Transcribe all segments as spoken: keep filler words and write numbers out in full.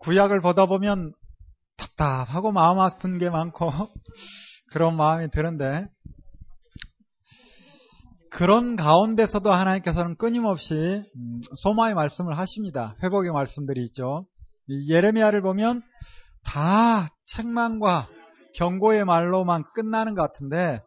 구약을 보다 보면 답답하고 마음 아픈 게 많고 그런 마음이 드는데, 그런 가운데서도 하나님께서는 끊임없이 소마의 말씀을 하십니다. 회복의 말씀들이 있죠. 이 예레미야를 보면 다 책망과 경고의 말로만 끝나는 것 같은데,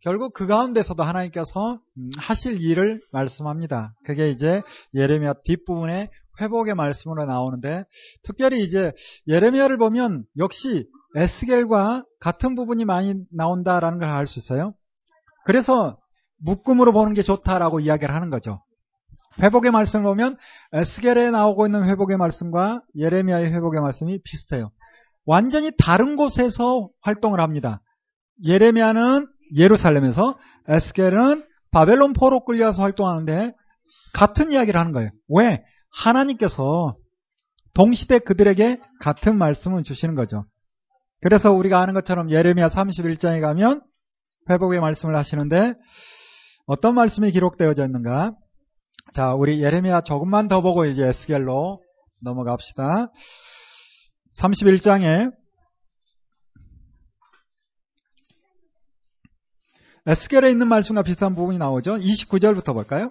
결국 그 가운데서도 하나님께서 하실 일을 말씀합니다. 그게 이제 예레미야 뒷부분에 회복의 말씀으로 나오는데, 특별히 이제 예레미야를 보면 역시 에스겔과 같은 부분이 많이 나온다라는 걸 알 수 있어요. 그래서 묶음으로 보는 게 좋다라고 이야기를 하는 거죠. 회복의 말씀을 보면 에스겔에 나오고 있는 회복의 말씀과 예레미야의 회복의 말씀이 비슷해요. 완전히 다른 곳에서 활동을 합니다. 예레미야는 예루살렘에서, 에스겔은 바벨론 포로 끌려서 활동하는데 같은 이야기를 하는 거예요. 왜? 하나님께서 동시대 그들에게 같은 말씀을 주시는 거죠. 그래서 우리가 아는 것처럼 예레미야 삼십일 장에 가면 회복의 말씀을 하시는데 어떤 말씀이 기록되어져 있는가? 자, 우리 예레미야 조금만 더 보고 이제 에스겔로 넘어갑시다. 삼십일 장에 에스겔에 있는 말씀과 비슷한 부분이 나오죠. 이십구 절부터 볼까요?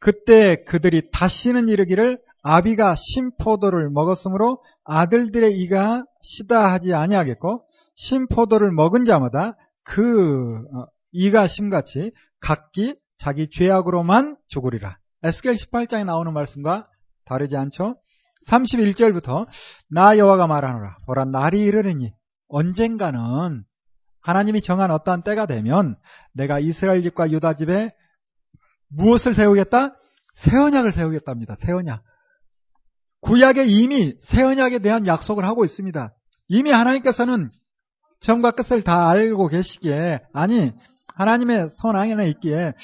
그때 그들이 다시는 이르기를 아비가 신포도를 먹었으므로 아들들의 이가 시다하지 아니하겠고 신포도를 먹은 자마다 그 이가 심같이 각기 자기 죄악으로만 죽으리라. 에스겔 십팔 장에 나오는 말씀과 다르지 않죠? 삼십일 절부터 나 여호와가 말하노라. 보라, 날이 이르리니 언젠가는 하나님이 정한 어떠한 때가 되면 내가 이스라엘 집과 유다 집에 무엇을 세우겠다? 새 언약을 세우겠답니다. 새 언약. 구약에 이미 새 언약에 대한 약속을 하고 있습니다. 이미 하나님께서는 처음과 끝을 다 알고 계시기에, 아니 하나님의 손 안에 있기에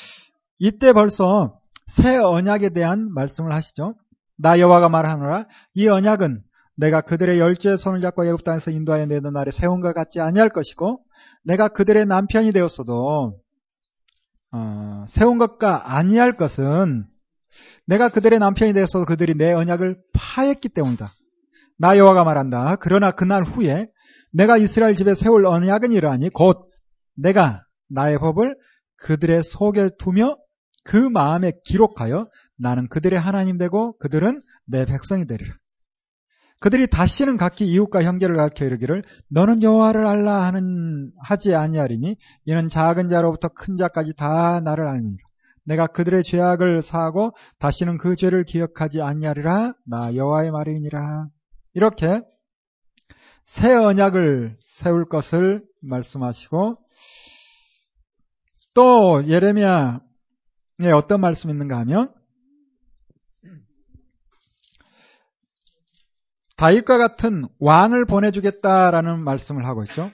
이때 벌써 새 언약에 대한 말씀을 하시죠. 나 여호와가 말하노라. 이 언약은 내가 그들의 열조의 손을 잡고 애굽 땅에서 인도하여 내던 날에 세운 것 같지 아니할 것이고, 내가 그들의 남편이 되었어도 어, 세운 것과 아니할 것은 내가 그들의 남편이 되었어도 그들이 내 언약을 파했기 때문이다. 나 여호와가 말한다. 그러나 그날 후에 내가 이스라엘 집에 세울 언약은 이러하니 곧 내가 나의 법을 그들의 속에 두며 그 마음에 기록하여 나는 그들의 하나님 되고 그들은 내 백성이 되리라. 그들이 다시는 각기 이웃과 형제를 가르쳐 이르기를 너는 여호와를 알라 하는 하지 아니하리니 이는 작은 자로부터 큰 자까지 다 나를 알미라. 내가 그들의 죄악을 사하고 다시는 그 죄를 기억하지 아니하리라. 나 여호와의 말이니라. 이렇게 새 언약을 세울 것을 말씀하시고, 또 예레미야에 어떤 말씀이 있는가 하면 다윗과 같은 왕을 보내주겠다라는 말씀을 하고 있죠.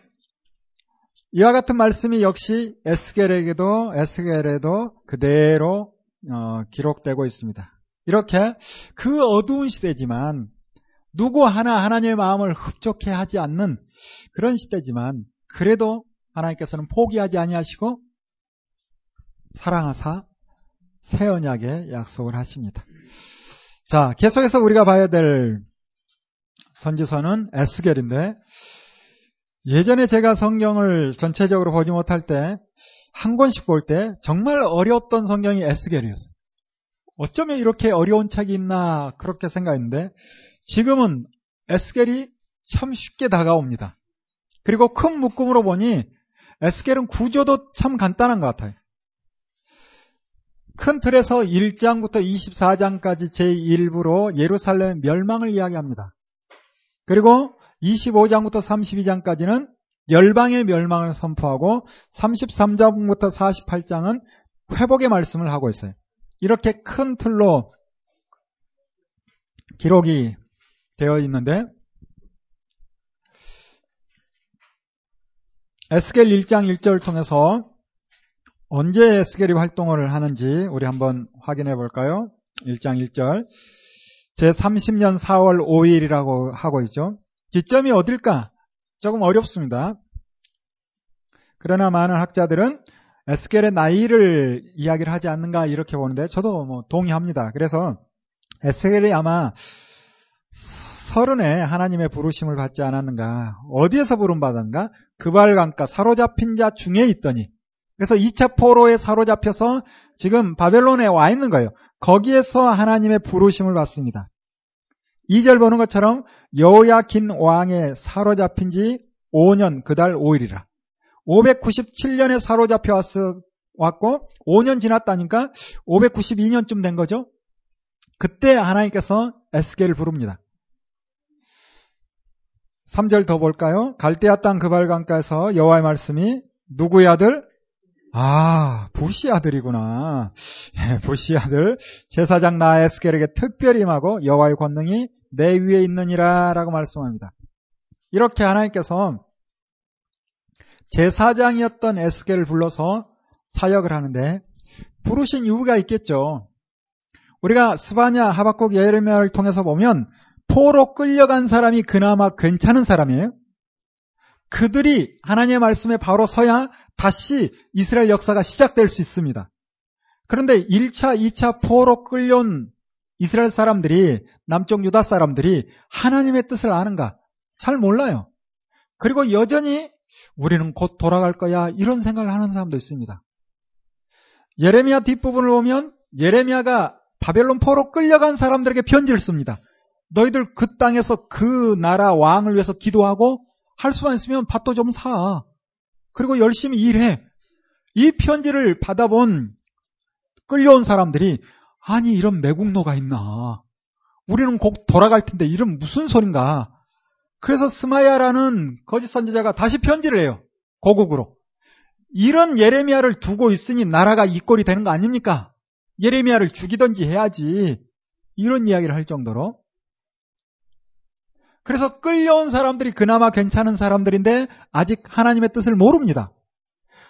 이와 같은 말씀이 역시 에스겔에게도 에스겔에도 그대로 어, 기록되고 있습니다. 이렇게 그 어두운 시대지만, 누구 하나 하나님의 마음을 흡족해 하지 않는 그런 시대지만, 그래도 하나님께서는 포기하지 아니하시고 사랑하사 새 언약의 약속을 하십니다. 자, 계속해서 우리가 봐야 될 선지서는 에스겔인데, 예전에 제가 성경을 전체적으로 보지 못할 때 한 권씩 볼 때 정말 어려웠던 성경이 에스겔이었어요. 어쩌면 이렇게 어려운 책이 있나 그렇게 생각했는데 지금은 에스겔이 참 쉽게 다가옵니다. 그리고 큰 묶음으로 보니 에스겔은 구조도 참 간단한 것 같아요. 큰 틀에서 일 장부터 이십사 장까지 제일 부로 예루살렘 멸망을 이야기합니다. 그리고 이십오 장부터 삼십이 장까지는 열방의 멸망을 선포하고 삼십삼 장부터 사십팔 장은 회복의 말씀을 하고 있어요. 이렇게 큰 틀로 기록이 되어 있는데, 에스겔 일 장 일 절을 통해서 언제 에스겔이 활동을 하는지 우리 한번 확인해 볼까요? 일 장 일 절. 제삼십 년 사월 오 일이라고 하고 있죠. 기점이 어딜까? 조금 어렵습니다. 그러나 많은 학자들은 에스겔의 나이를 이야기를 하지 않는가 이렇게 보는데, 저도 뭐 동의합니다. 그래서 에스겔이 아마 서른에 하나님의 부르심을 받지 않았는가? 어디에서 부름받았는가? 그발강가 사로잡힌 자 중에 있더니. 그래서 이 차 포로에 사로잡혀서 지금 바벨론에 와 있는 거예요. 거기에서 하나님의 부르심을 받습니다. 이 절 보는 것처럼 여호야긴 왕에 사로잡힌 지 오 년 그달 오 일이라. 오백구십칠 년에 사로잡혀 왔고 오 년 지났다니까 오백구십이 년쯤 된 거죠. 그때 하나님께서 에스겔을 부릅니다. 삼 절 더 볼까요? 갈대아 땅 그발강가에서 여호와의 말씀이 누구의 아들? 아, 부시 아들이구나. 부시 아들 제사장 나 에스겔에게 특별히 임하고 여호와의 권능이 내 위에 있느니라 라고 말씀합니다. 이렇게 하나님께서 제사장이었던 에스겔을 불러서 사역을 하는데 부르신 이유가 있겠죠. 우리가 스바냐, 하박국, 예레미야를 통해서 보면 포로 끌려간 사람이 그나마 괜찮은 사람이에요. 그들이 하나님의 말씀에 바로 서야 다시 이스라엘 역사가 시작될 수 있습니다. 그런데 일 차, 이 차 포로 끌려온 이스라엘 사람들이, 남쪽 유다 사람들이 하나님의 뜻을 아는가? 잘 몰라요. 그리고 여전히 우리는 곧 돌아갈 거야 이런 생각을 하는 사람도 있습니다. 예레미야 뒷부분을 보면 예레미야가 바벨론 포로 끌려간 사람들에게 편지를 씁니다. 너희들 그 땅에서 그 나라 왕을 위해서 기도하고 할 수만 있으면 밭도 좀 사. 그리고 열심히 일해. 이 편지를 받아본 끌려온 사람들이 아니 이런 매국노가 있나. 우리는 곧 돌아갈 텐데 이런 무슨 소린가. 그래서 스마야라는 거짓 선지자가 다시 편지를 해요. 고국으로. 이런 예레미야를 두고 있으니 나라가 이 꼴이 되는 거 아닙니까? 예레미야를 죽이든지 해야지. 이런 이야기를 할 정도로. 그래서 끌려온 사람들이 그나마 괜찮은 사람들인데 아직 하나님의 뜻을 모릅니다.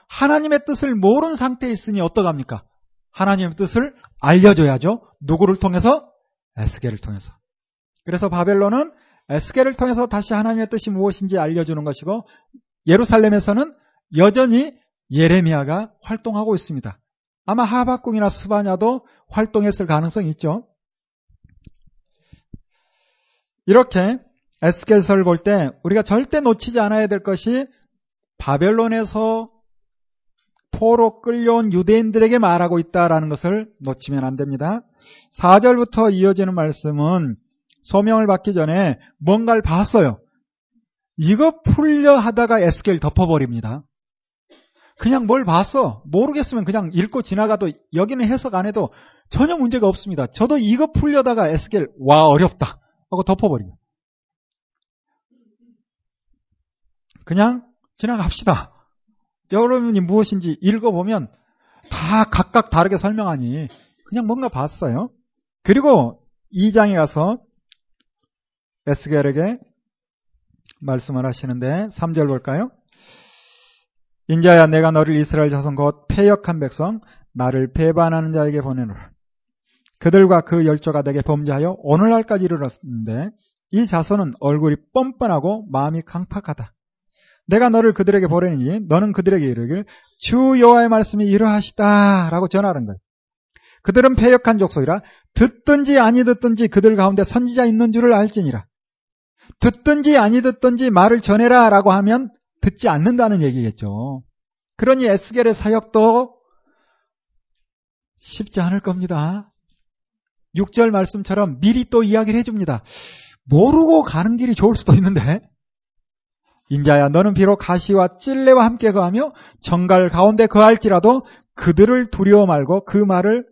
하나님의 뜻을 모르는 상태에 있으니 어떡합니까? 하나님의 뜻을 알려줘야죠. 누구를 통해서? 에스겔을 통해서. 그래서 바벨론은 에스겔을 통해서 다시 하나님의 뜻이 무엇인지 알려주는 것이고 예루살렘에서는 여전히 예레미야가 활동하고 있습니다. 아마 하박국이나 스바냐도 활동했을 가능성이 있죠. 이렇게 에스겔서를 볼 때 우리가 절대 놓치지 않아야 될 것이 바벨론에서 포로 끌려온 유대인들에게 말하고 있다라는 것을 놓치면 안 됩니다. 사 절부터 이어지는 말씀은 소명을 받기 전에 뭔가를 봤어요. 이거 풀려 하다가 에스겔 덮어버립니다. 그냥 뭘 봤어. 모르겠으면 그냥 읽고 지나가도 여기는 해석 안 해도 전혀 문제가 없습니다. 저도 이거 풀려다가 에스겔 와 어렵다 하고 덮어버립니다. 그냥 지나갑시다. 여러분이 무엇인지 읽어보면 다 각각 다르게 설명하니 그냥 뭔가 봤어요. 그리고 이 장에 가서 에스겔에게 말씀을 하시는데 삼 절 볼까요? 인자야 내가 너를 이스라엘 자손 곧 패역한 백성 나를 배반하는 자에게 보내노라. 그들과 그 열조가 내게 범죄하여 오늘날까지 이르렀는데 이 자손은 얼굴이 뻔뻔하고 마음이 강팍하다. 내가 너를 그들에게 보내니 너는 그들에게 이르길 주 여호와의 말씀이 이러하시다라고 전하는 거예요. 그들은 패역한 족속이라 듣든지 아니 듣든지 그들 가운데 선지자 있는 줄을 알지니라. 듣든지 아니 듣든지 말을 전해라 라고 하면 듣지 않는다는 얘기겠죠. 그러니 에스겔의 사역도 쉽지 않을 겁니다. 육 절 말씀처럼 미리 또 이야기를 해줍니다. 모르고 가는 길이 좋을 수도 있는데 인자야 너는 비록 가시와 찔레와 함께 거하며 정갈 가운데 거할지라도 그들을 두려워 말고 그 말을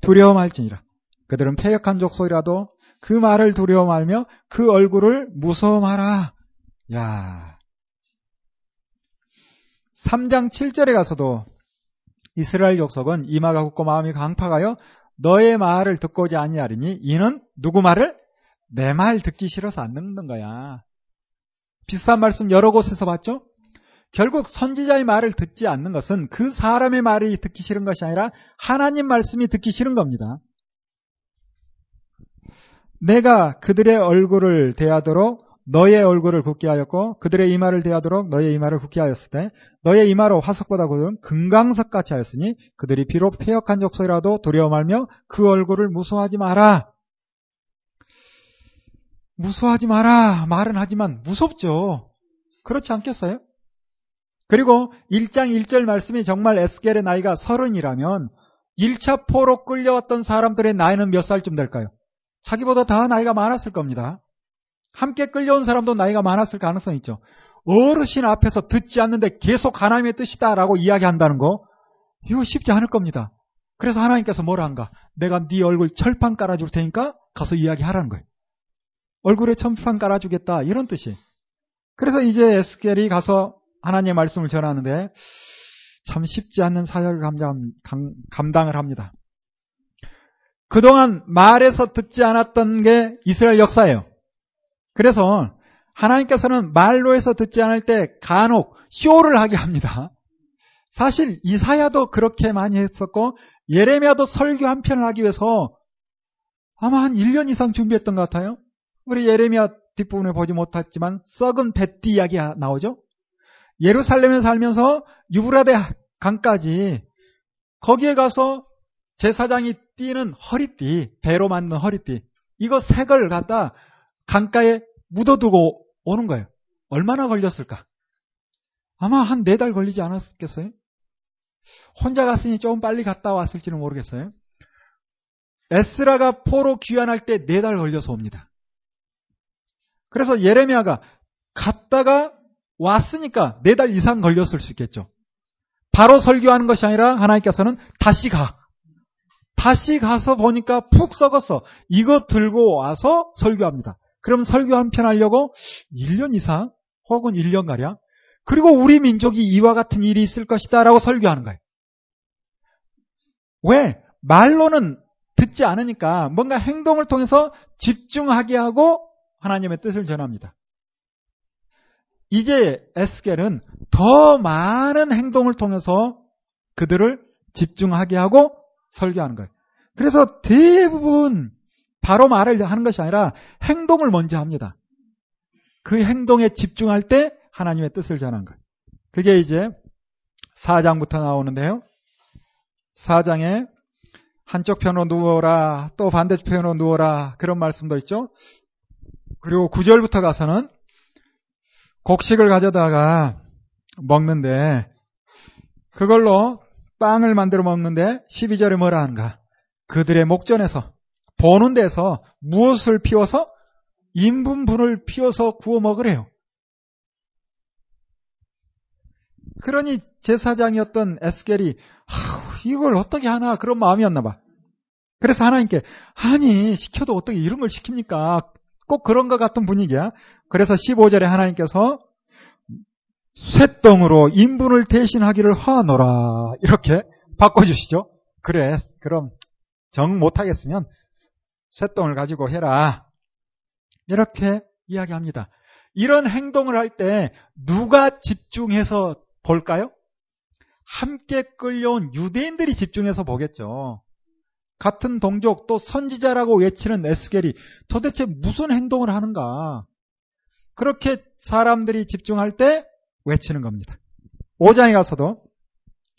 두려워 말지니라. 그들은 패역한 족속이라도 그 말을 두려워 말며 그 얼굴을 무서워 마라. 야. 삼 장 칠 절에 가서도 이스라엘 족속은 이마가 굳고 마음이 강팍하여 너의 말을 듣고자 아니하리니 이는 누구 말을? 내 말 듣기 싫어서 안 듣는 거야. 비슷한 말씀 여러 곳에서 봤죠? 결국 선지자의 말을 듣지 않는 것은 그 사람의 말이 듣기 싫은 것이 아니라 하나님 말씀이 듣기 싫은 겁니다. 내가 그들의 얼굴을 대하도록 너의 얼굴을 굽게 하였고 그들의 이마를 대하도록 너의 이마를 굽게 하였을 때 너의 이마로 화석보다 고운 금강석같이 하였으니 그들이 비록 패역한 족속이라도 두려워 말며 그 얼굴을 무서워하지 마라. 무서워하지 마라 말은 하지만 무섭죠. 그렇지 않겠어요? 그리고 일 장 일 절 말씀이 정말 에스겔의 나이가 서른이라면 일 차 포로 끌려왔던 사람들의 나이는 몇 살쯤 될까요? 자기보다 다 나이가 많았을 겁니다. 함께 끌려온 사람도 나이가 많았을 가능성이 있죠. 어르신 앞에서 듣지 않는데 계속 하나님의 뜻이다라고 이야기한다는 거, 이거 쉽지 않을 겁니다. 그래서 하나님께서 뭐라 한가? 내가 네 얼굴 철판 깔아줄 테니까 가서 이야기하라는 거예요. 얼굴에 철판 깔아주겠다 이런 뜻이. 그래서 이제 에스겔이 가서 하나님의 말씀을 전하는데 참 쉽지 않는 사역을 감당, 감, 감당을 합니다. 그동안 말에서 듣지 않았던 게 이스라엘 역사예요. 그래서 하나님께서는 말로 해서 듣지 않을 때 간혹 쇼를 하게 합니다. 사실 이사야도 그렇게 많이 했었고 예레미야도 설교 한 편을 하기 위해서 아마 한 일 년 이상 준비했던 것 같아요. 우리 예레미야 뒷부분에 보지 못했지만 썩은 뱃띠 이야기 나오죠. 예루살렘에 살면서 유브라데 강까지, 거기에 가서 제사장이 띠는 허리띠, 배로 만든 허리띠, 이거 새 걸 갖다 강가에 묻어두고 오는 거예요. 얼마나 걸렸을까? 아마 한 네 달 걸리지 않았겠어요? 혼자 갔으니 조금 빨리 갔다 왔을지는 모르겠어요. 에스라가 포로 귀환할 때 네 달 걸려서 옵니다. 그래서 예레미야가 갔다가 왔으니까 네 달 이상 걸렸을 수 있겠죠. 바로 설교하는 것이 아니라 하나님께서는 다시 가. 다시 가서 보니까 푹 썩었어. 이거 들고 와서 설교합니다. 그럼 설교 한 편 하려고 일 년 이상 혹은 일 년가량. 그리고 우리 민족이 이와 같은 일이 있을 것이다 라고 설교하는 거예요. 왜? 말로는 듣지 않으니까 뭔가 행동을 통해서 집중하게 하고 하나님의 뜻을 전합니다. 이제 에스겔은 더 많은 행동을 통해서 그들을 집중하게 하고 설교하는 거예요. 그래서 대부분 바로 말을 하는 것이 아니라 행동을 먼저 합니다. 그 행동에 집중할 때 하나님의 뜻을 전한 거예요. 그게 이제 사 장부터 나오는데요. 사 장에 한쪽 편으로 누워라, 또 반대편으로 누워라 그런 말씀도 있죠. 그리고 구 절부터 가서는 곡식을 가져다가 먹는데, 그걸로 빵을 만들어 먹는데 십이 절에 뭐라 하는가? 그들의 목전에서 보는 데서 무엇을 피워서? 인분분을 피워서 구워 먹으래요. 그러니 제사장이었던 에스겔이 아, 이걸 어떻게 하나 그런 마음이었나 봐. 그래서 하나님께 아니 시켜도 어떻게 이런 걸 시킵니까? 꼭 그런 것 같은 분위기야. 그래서 십오 절에 하나님께서 쇳덩으로 인분을 대신하기를 허하노라 이렇게 바꿔주시죠. 그래 그럼 정 못하겠으면 쇳덩을 가지고 해라 이렇게 이야기합니다. 이런 행동을 할 때 누가 집중해서 볼까요? 함께 끌려온 유대인들이 집중해서 보겠죠. 같은 동족 또 선지자라고 외치는 에스겔이 도대체 무슨 행동을 하는가? 그렇게 사람들이 집중할 때 외치는 겁니다. 오 장에 가서도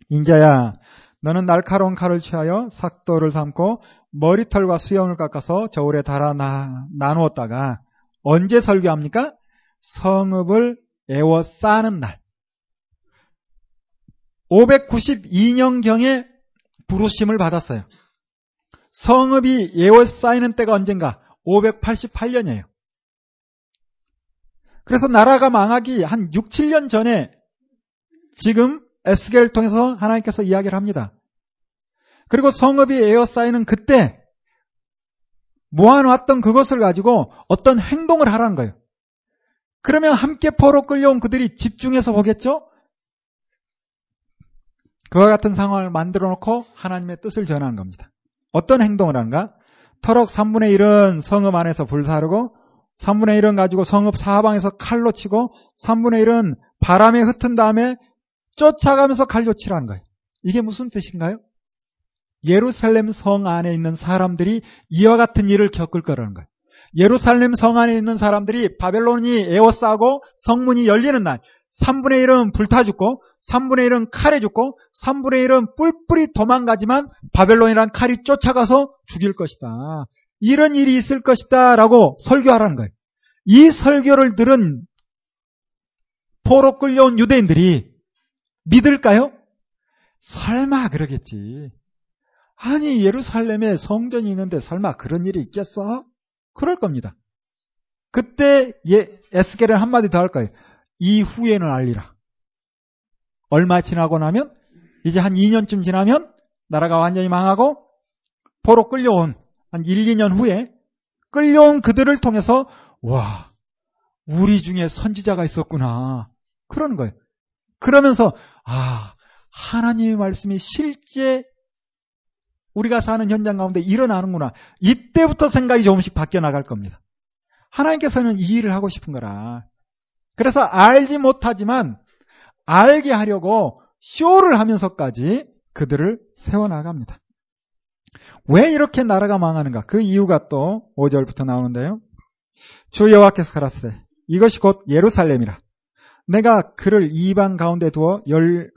인자야 너는 날카로운 칼을 취하여 삭도를 삼고 머리털과 수염을 깎아서 저울에 달아 나, 나누었다가 언제 설교합니까? 성읍을 애워 싸는 날. 오백구십이 년경에 부르심을 받았어요. 성읍이 애워 쌓이는 때가 언젠가? 오백팔십팔 년이에요. 그래서 나라가 망하기 한 육, 칠 년 전에 지금 에스겔을 통해서 하나님께서 이야기를 합니다. 그리고 성읍이 애워 쌓이는 그때 모아놨던 그것을 가지고 어떤 행동을 하라는 거예요. 그러면 함께 포로 끌려온 그들이 집중해서 보겠죠? 그와 같은 상황을 만들어 놓고 하나님의 뜻을 전하는 겁니다. 어떤 행동을 하는가? 터럭 삼분의 일은 성읍 안에서 불사르고 삼분의 일은 가지고 성읍 사방에서 칼로 치고 삼분의 일은 바람에 흩은 다음에 쫓아가면서 칼로 치라는 거예요. 이게 무슨 뜻인가요? 예루살렘 성 안에 있는 사람들이 이와 같은 일을 겪을 거라는 거예요. 예루살렘 성 안에 있는 사람들이 바벨론이 에워싸고 성문이 열리는 날 삼분의 일은 불타 죽고 삼분의 일은 칼에 죽고 삼분의 일은 뿔뿔이 도망가지만 바벨론이란 칼이 쫓아가서 죽일 것이다. 이런 일이 있을 것이다 라고 설교하라는 거예요. 이 설교를 들은 포로 끌려온 유대인들이 믿을까요? 설마 그러겠지. 아니, 예루살렘에 성전이 있는데 설마 그런 일이 있겠어? 그럴 겁니다. 그때 예, 에스겔은 한마디 더 할까요? 이후에는 알리라. 얼마 지나고 나면, 이제 한 이 년쯤 지나면 나라가 완전히 망하고 포로 끌려온 한 일, 이 년 후에 끌려온 그들을 통해서 와, 우리 중에 선지자가 있었구나. 그러는 거예요. 그러면서 아, 하나님의 말씀이 실제 우리가 사는 현장 가운데 일어나는구나. 이때부터 생각이 조금씩 바뀌어 나갈 겁니다. 하나님께서는 이 일을 하고 싶은 거라. 그래서 알지 못하지만 알게 하려고 쇼를 하면서까지 그들을 세워나갑니다. 왜 이렇게 나라가 망하는가? 그 이유가 또 오 절부터 나오는데요. 주 여호와께서 가라사대 이것이 곧 예루살렘이라. 내가 그를 이방 가운데 두어 열,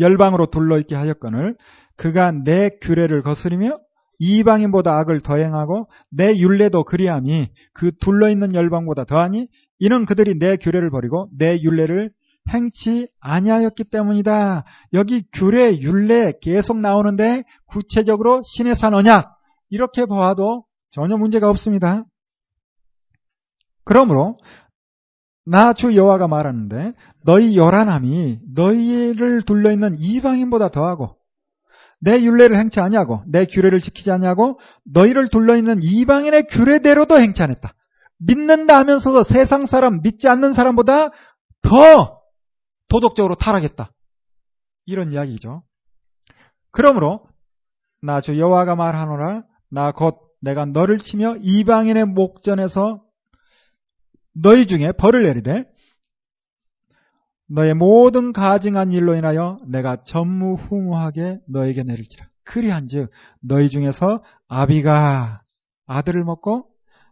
열방으로 둘러있게 하였거늘 그가 내 규례를 거스리며 이방인보다 악을 더 행하고 내 율례도 그리함이 그 둘러있는 열방보다 더하니 이는 그들이 내 규례를 버리고 내 율례를 행치 아니하였기 때문이다. 여기 규례, 율례 계속 나오는데 구체적으로 신의 산 언약 이렇게 보아도 전혀 문제가 없습니다. 그러므로 나 주 여호와가 말하는데 너희 요란함이 너희를 둘러있는 이방인보다 더하고 내 율례를 행치 아니하고 내 규례를 지키지 아니하고 너희를 둘러있는 이방인의 규례대로도 행치 않았다. 믿는다 하면서도 세상 사람 믿지 않는 사람보다 더 도덕적으로 타락했다. 이런 이야기죠. 그러므로 나 주 여호와가 말하노라 나 곧 내가 너를 치며 이방인의 목전에서 너희 중에 벌을 내리되 너의 모든 가증한 일로 인하여 내가 전무후무하게 너에게 내릴지라. 그리한즉 너희 중에서 아비가 아들을 먹고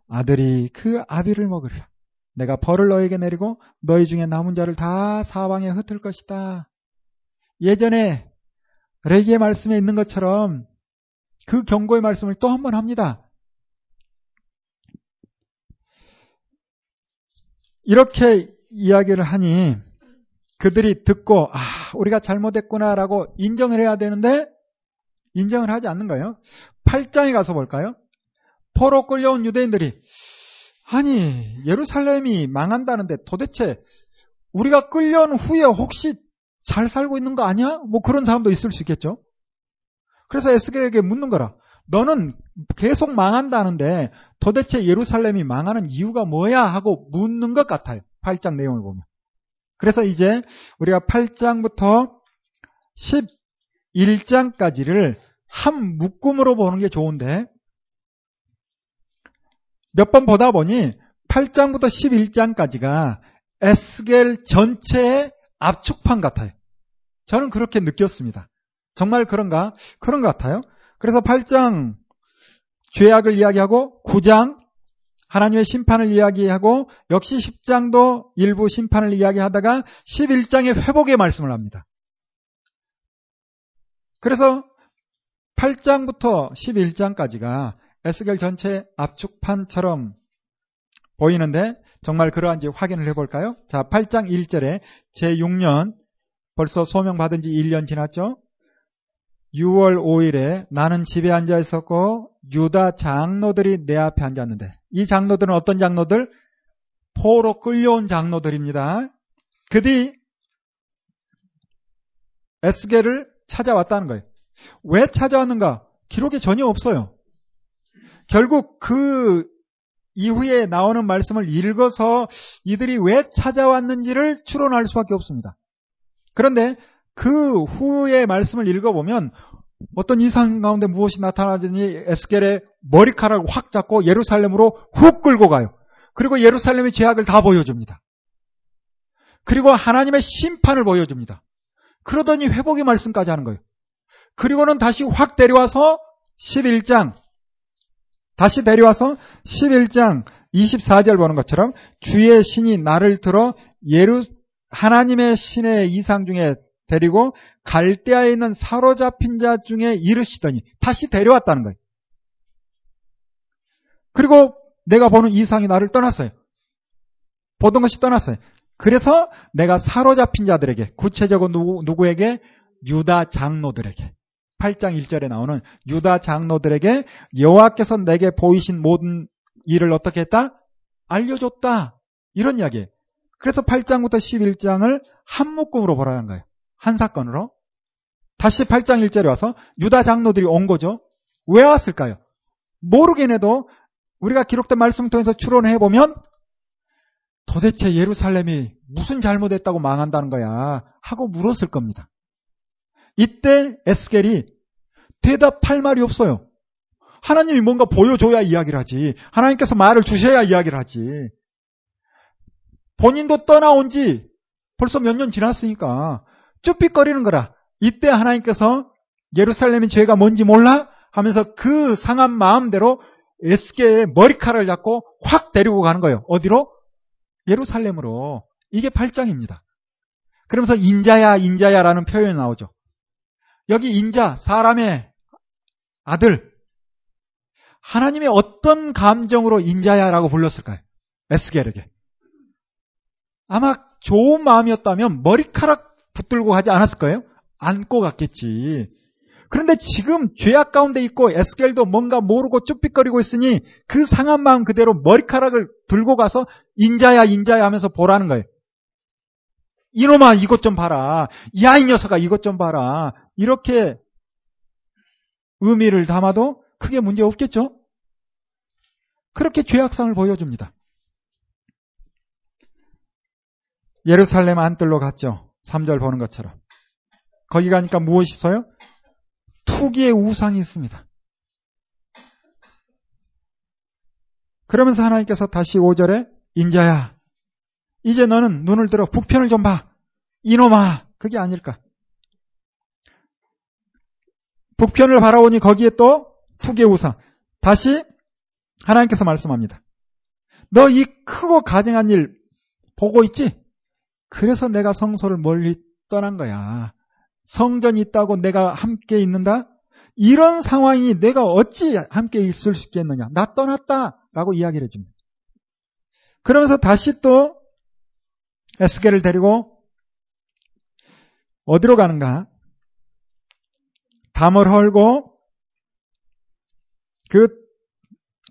아들이 그 아비를 먹으리라. 내가 벌을 너에게 내리고 너희 중에 남은 자를 다 사방에 흩을 것이다. 예전에 레기의 말씀에 있는 것처럼 그 경고의 말씀을 또 한 번 합니다. 이렇게 이야기를 하니 그들이 듣고 아, 우리가 잘못했구나 라고 인정을 해야 되는데 인정을 하지 않는 거예요. 팔 장에 가서 볼까요? 포로 끌려온 유대인들이 아니 예루살렘이 망한다는데 도대체 우리가 끌려온 후에 혹시 잘 살고 있는 거 아니야? 뭐 그런 사람도 있을 수 있겠죠. 그래서 에스겔에게 묻는 거라. 너는 계속 망한다는데 도대체 예루살렘이 망하는 이유가 뭐야? 하고 묻는 것 같아요. 팔 장 내용을 보면. 그래서 이제 우리가 팔 장부터 십일 장까지를 한 묶음으로 보는 게 좋은데 몇 번 보다 보니 팔 장부터 십일 장까지가 에스겔 전체의 압축판 같아요. 저는 그렇게 느꼈습니다. 정말 그런가? 그런 것 같아요. 그래서 팔 장 죄악을 이야기하고 구 장 하나님의 심판을 이야기하고 역시 십 장도 일부 심판을 이야기하다가 십일 장의 회복의 말씀을 합니다. 그래서 팔 장부터 십일 장까지가 에스겔 전체 압축판처럼 보이는데 정말 그러한지 확인을 해볼까요? 자, 팔 장 일 절에 제육 년 벌써 소명받은 지 일 년 지났죠? 유월 오일에 나는 집에 앉아 있었고 유다 장로들이 내 앞에 앉았는데 이 장로들은 어떤 장로들? 포로 끌려온 장로들입니다. 그들이 에스겔을 찾아왔다는 거예요. 왜 찾아왔는가? 기록이 전혀 없어요. 결국 그 이후에 나오는 말씀을 읽어서 이들이 왜 찾아왔는지를 추론할 수밖에 없습니다. 그런데 그 후의 말씀을 읽어보면 어떤 이상 가운데 무엇이 나타나더니 에스겔의 머리카락을 확 잡고 예루살렘으로 훅 끌고 가요. 그리고 예루살렘의 죄악을 다 보여줍니다. 그리고 하나님의 심판을 보여줍니다. 그러더니 회복의 말씀까지 하는 거예요. 그리고는 다시 확 데려와서 십일 장, 다시 데려와서 십일 장 이십사 절 보는 것처럼 주의 신이 나를 들어 예루 하나님의 신의 이상 중에 데리고 갈대아에 있는 사로잡힌 자 중에 이르시더니 다시 데려왔다는 거예요. 그리고 내가 보는 이상이 나를 떠났어요. 모든 것이 떠났어요. 그래서 내가 사로잡힌 자들에게, 구체적으로 누구, 누구에게? 유다 장로들에게. 팔 장 일 절에 나오는 유다 장로들에게 여호와께서 내게 보이신 모든 일을 어떻게 했다? 알려줬다. 이런 이야기예요. 그래서 팔 장부터 십일 장을 한 묶음으로 보라는 거예요. 한 사건으로. 다시 팔 장 일 절에 와서 유다 장로들이 온 거죠. 왜 왔을까요? 모르긴 해도 우리가 기록된 말씀을 통해서 추론해 보면 도대체 예루살렘이 무슨 잘못했다고 망한다는 거야 하고 물었을 겁니다. 이때 에스겔이 대답할 말이 없어요. 하나님이 뭔가 보여줘야 이야기를 하지. 하나님께서 말을 주셔야 이야기를 하지. 본인도 떠나온 지 벌써 몇 년 지났으니까 쭈삣거리는 거라. 이때 하나님께서 예루살렘의 죄가 뭔지 몰라? 하면서 그 상한 마음대로 에스겔의 머리카락을 잡고 확 데리고 가는 거예요. 어디로? 예루살렘으로. 이게 팔 장입니다. 그러면서 인자야 인자야라는 표현이 나오죠. 여기 인자, 사람의 아들, 하나님의 어떤 감정으로 인자야라고 불렀을까요? 에스겔에게. 아마 좋은 마음이었다면 머리카락 붙들고 가지 않았을 거예요? 안고 갔겠지. 그런데 지금 죄악 가운데 있고 에스겔도 뭔가 모르고 쭈삣거리고 있으니 그 상한 마음 그대로 머리카락을 들고 가서 인자야 인자야 하면서 보라는 거예요. 이놈아 이것 좀 봐라. 야 이 녀석아 이것 좀 봐라. 이렇게 의미를 담아도 크게 문제 없겠죠? 그렇게 죄악상을 보여줍니다. 예루살렘 안뜰로 갔죠. 삼 절 보는 것처럼. 거기 가니까 무엇이 있어요? 투기의 우상이 있습니다. 그러면서 하나님께서 다시 오 절에 인자야 이제 너는 눈을 들어 북편을 좀 봐. 이놈아. 그게 아닐까. 북편을 바라보니 거기에 또 투기의 우상. 다시 하나님께서 말씀합니다. 너 이 크고 가증한 일 보고 있지? 그래서 내가 성소를 멀리 떠난 거야. 성전이 있다고 내가 함께 있는다? 이런 상황이 내가 어찌 함께 있을 수 있겠느냐. 나 떠났다. 라고 이야기를 해줍니다. 그러면서 다시 또 에스겔을 데리고 어디로 가는가? 담을 헐고 그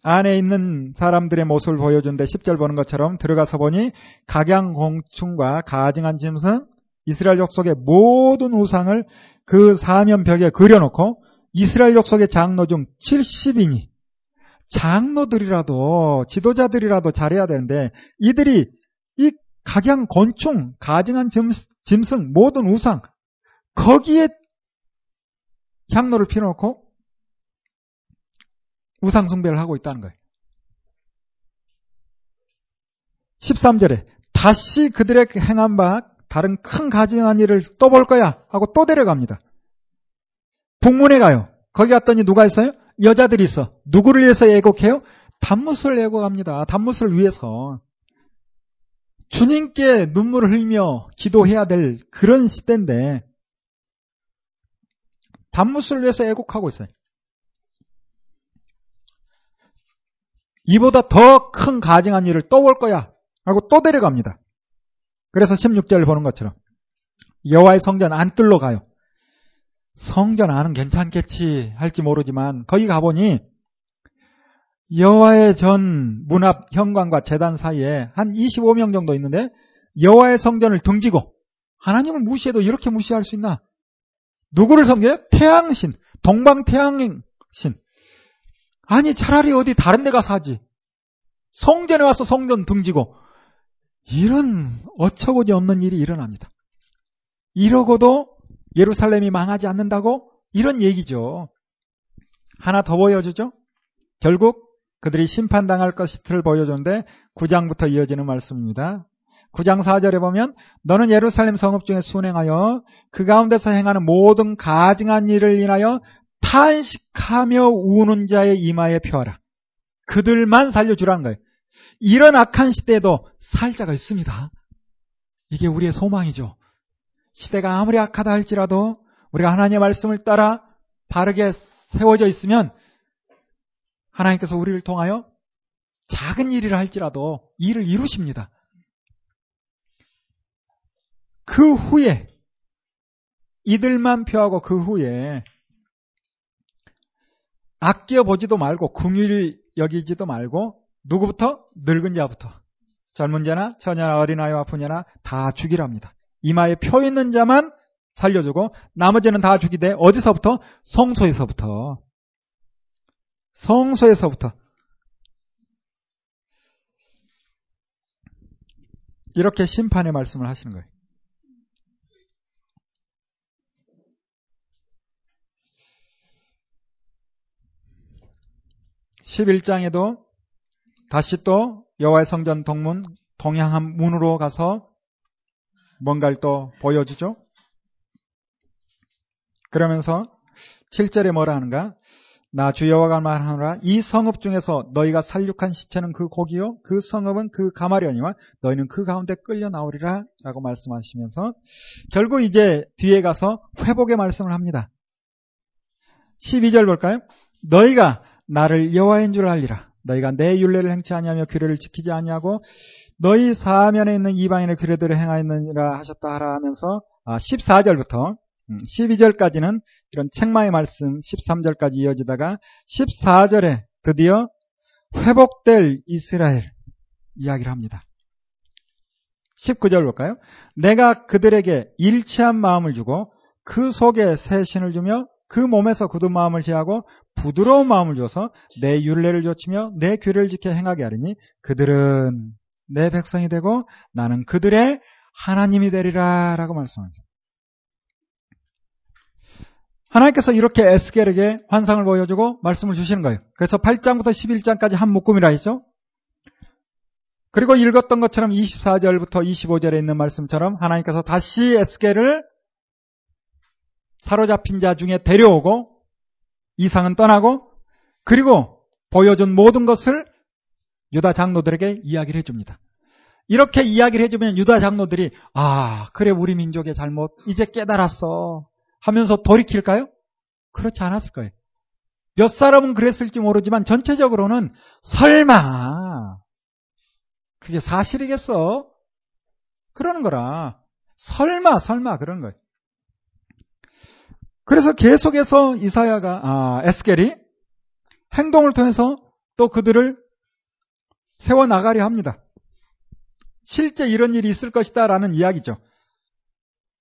안에 있는 사람들의 모습을 보여준데 십 절 보는 것처럼 들어가서 보니 각양공충과 가증한 짐승 이스라엘 족속의 모든 우상을 그 사면벽에 그려놓고 이스라엘 족속의 장로 중 칠십 인이 장로들이라도 지도자들이라도 잘해야 되는데 이들이 이 각양 곤충, 가증한 짐승, 모든 우상 거기에 향로를 피워놓고 우상 숭배를 하고 있다는 거예요. 십삼 절에 다시 그들의 행한 바 다른 큰 가증한 일을 또 볼 거야 하고 또 데려갑니다. 북문에 가요. 거기 갔더니 누가 있어요? 여자들이 있어. 누구를 위해서 애곡해요? 단무스를 애곡합니다. 단무스를 위해서. 주님께 눈물을 흘리며 기도해야 될 그런 시대인데 단무스를 위해서 애곡하고 있어요. 이보다 더 큰 가증한 일을 또 올 거야 하고 또 데려갑니다. 그래서 십육 절을 보는 것처럼 여호와의 성전 안뜰로 가요. 성전 안은 괜찮겠지 할지 모르지만 거기 가보니 여호와의 전 문 앞 현관과 제단 사이에 한 이십오 명 정도 있는데 여호와의 성전을 등지고 하나님을 무시해도 이렇게 무시할 수 있나? 누구를 섬겨요? 태양신, 동방태양신. 아니 차라리 어디 다른 데 가서 하지. 성전에 와서 성전 등지고 이런 어처구니 없는 일이 일어납니다. 이러고도 예루살렘이 망하지 않는다고? 이런 얘기죠. 하나 더 보여주죠. 결국 그들이 심판당할 것을 보여주는데 구 장부터 이어지는 말씀입니다. 구 장 사 절에 보면 너는 예루살렘 성읍 중에 순행하여 그 가운데서 행하는 모든 가증한 일을 인하여 탄식하며 우는 자의 이마에 표하라. 그들만 살려주라는 거예요. 이런 악한 시대에도 살자가 있습니다. 이게 우리의 소망이죠. 시대가 아무리 악하다 할지라도 우리가 하나님의 말씀을 따라 바르게 세워져 있으면 하나님께서 우리를 통하여 작은 일이라 할지라도 일을 이루십니다. 그 후에 이들만 표하고 그 후에 아껴보지도 말고 긍휼히 여기지도 말고 누구부터? 늙은 자부터 젊은 자나 처녀나 어린아이와 아픈 자나 다 죽이랍니다. 이마에 표 있는 자만 살려주고 나머지는 다 죽이되 어디서부터? 성소에서부터. 성소에서부터. 이렇게 심판의 말씀을 하시는 거예요. 십일 장에도 다시 또 여호와의 성전 동문, 동향한 문으로 가서 뭔가를 또 보여주죠. 그러면서 칠 절에 뭐라 하는가? 나 주 여호와가 말하노라. 이 성읍 중에서 너희가 살육한 시체는 그 고기요, 그 성읍은 그 가마려니와 너희는 그 가운데 끌려 나오리라 라고 말씀하시면서 결국 이제 뒤에 가서 회복의 말씀을 합니다. 십이 절 볼까요? 너희가 나를 여호와인 줄 알리라. 너희가 내 율례를 행치 아니하며 규례를 지키지 아니하고 너희 사면에 있는 이방인의 규례들을 행하였느니라 하셨다 하라 하면서 아, 십사 절부터 십이 절까지는 이런 책망의 말씀, 십삼 절까지 이어지다가 십사 절에 드디어 회복될 이스라엘 이야기를 합니다. 십구 절 볼까요? 내가 그들에게 일치한 마음을 주고 그 속에 새 신을 주며 그 몸에서 굳은 마음을 제하고 부드러운 마음을 줘서 내 율례를 조치며 내 규례를 지켜 행하게 하리니 그들은 내 백성이 되고 나는 그들의 하나님이 되리라 라고 말씀합니다. 하나님께서 이렇게 에스겔에게 환상을 보여주고 말씀을 주시는 거예요. 그래서 팔 장부터 십일 장까지 한 묶음이라 했죠. 그리고 읽었던 것처럼 이십사 절부터 이십오 절에 있는 말씀처럼 하나님께서 다시 에스겔을 사로잡힌 자 중에 데려오고 이상은 떠나고 그리고 보여준 모든 것을 유다 장로들에게 이야기를 해줍니다. 이렇게 이야기를 해주면 유다 장로들이 아 그래 우리 민족의 잘못 이제 깨달았어 하면서 돌이킬까요? 그렇지 않았을 거예요. 몇 사람은 그랬을지 모르지만 전체적으로는 설마 그게 사실이겠어? 그러는 거라. 설마 설마 그런 거예요. 그래서 계속해서 이사야가 아, 에스겔이 행동을 통해서 또 그들을 세워나가려 합니다. 실제 이런 일이 있을 것이다 라는 이야기죠.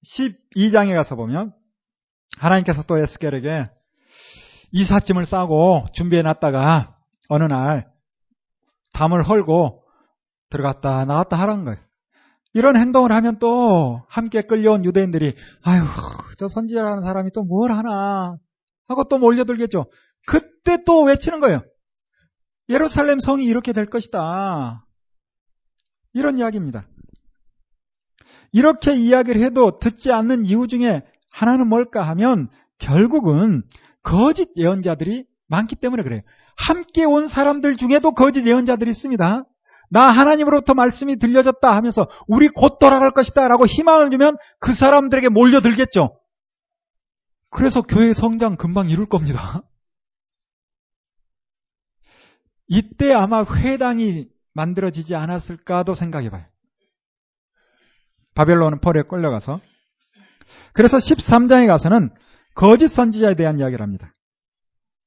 십이 장에 가서 보면 하나님께서 또 에스겔에게 이삿짐을 싸고 준비해놨다가 어느 날 담을 헐고 들어갔다 나왔다 하라는 거예요. 이런 행동을 하면 또 함께 끌려온 유대인들이 아유 저 선지자라는 사람이 또 뭘 하나 하고 또 몰려들겠죠. 그때 또 외치는 거예요. 예루살렘 성이 이렇게 될 것이다. 이런 이야기입니다. 이렇게 이야기를 해도 듣지 않는 이유 중에 하나는 뭘까 하면 결국은 거짓 예언자들이 많기 때문에 그래요. 함께 온 사람들 중에도 거짓 예언자들이 있습니다. 나 하나님으로부터 말씀이 들려졌다 하면서 우리 곧 돌아갈 것이다 라고 희망을 주면 그 사람들에게 몰려들겠죠. 그래서 교회 성장 금방 이룰 겁니다. 이때 아마 회당이 만들어지지 않았을까도 생각해봐요. 바벨론은 포로에 끌려가서. 그래서 십삼 장에 가서는 거짓 선지자에 대한 이야기를 합니다.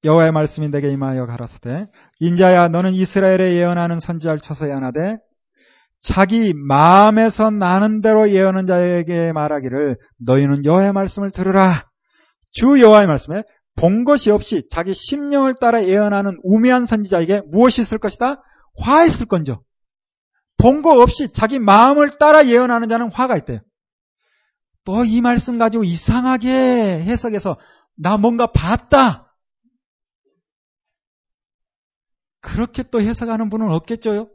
여호와의 말씀이 내게 임하여 가라사대 인자야 너는 이스라엘에 예언하는 선지자를 쳐서 예언하되 자기 마음에서 나는 대로 예언하는 자에게 말하기를 너희는 여호와의 말씀을 들으라. 주 여호와의 말씀에 본 것이 없이 자기 심령을 따라 예언하는 우매한 선지자에게 무엇이 있을 것이다? 화 있을 건죠. 본 거 없이 자기 마음을 따라 예언하는 자는 화가 있대요. 또 이 말씀 가지고 이상하게 해석해서 나 뭔가 봤다. 그렇게 또 해석하는 분은 없겠죠요?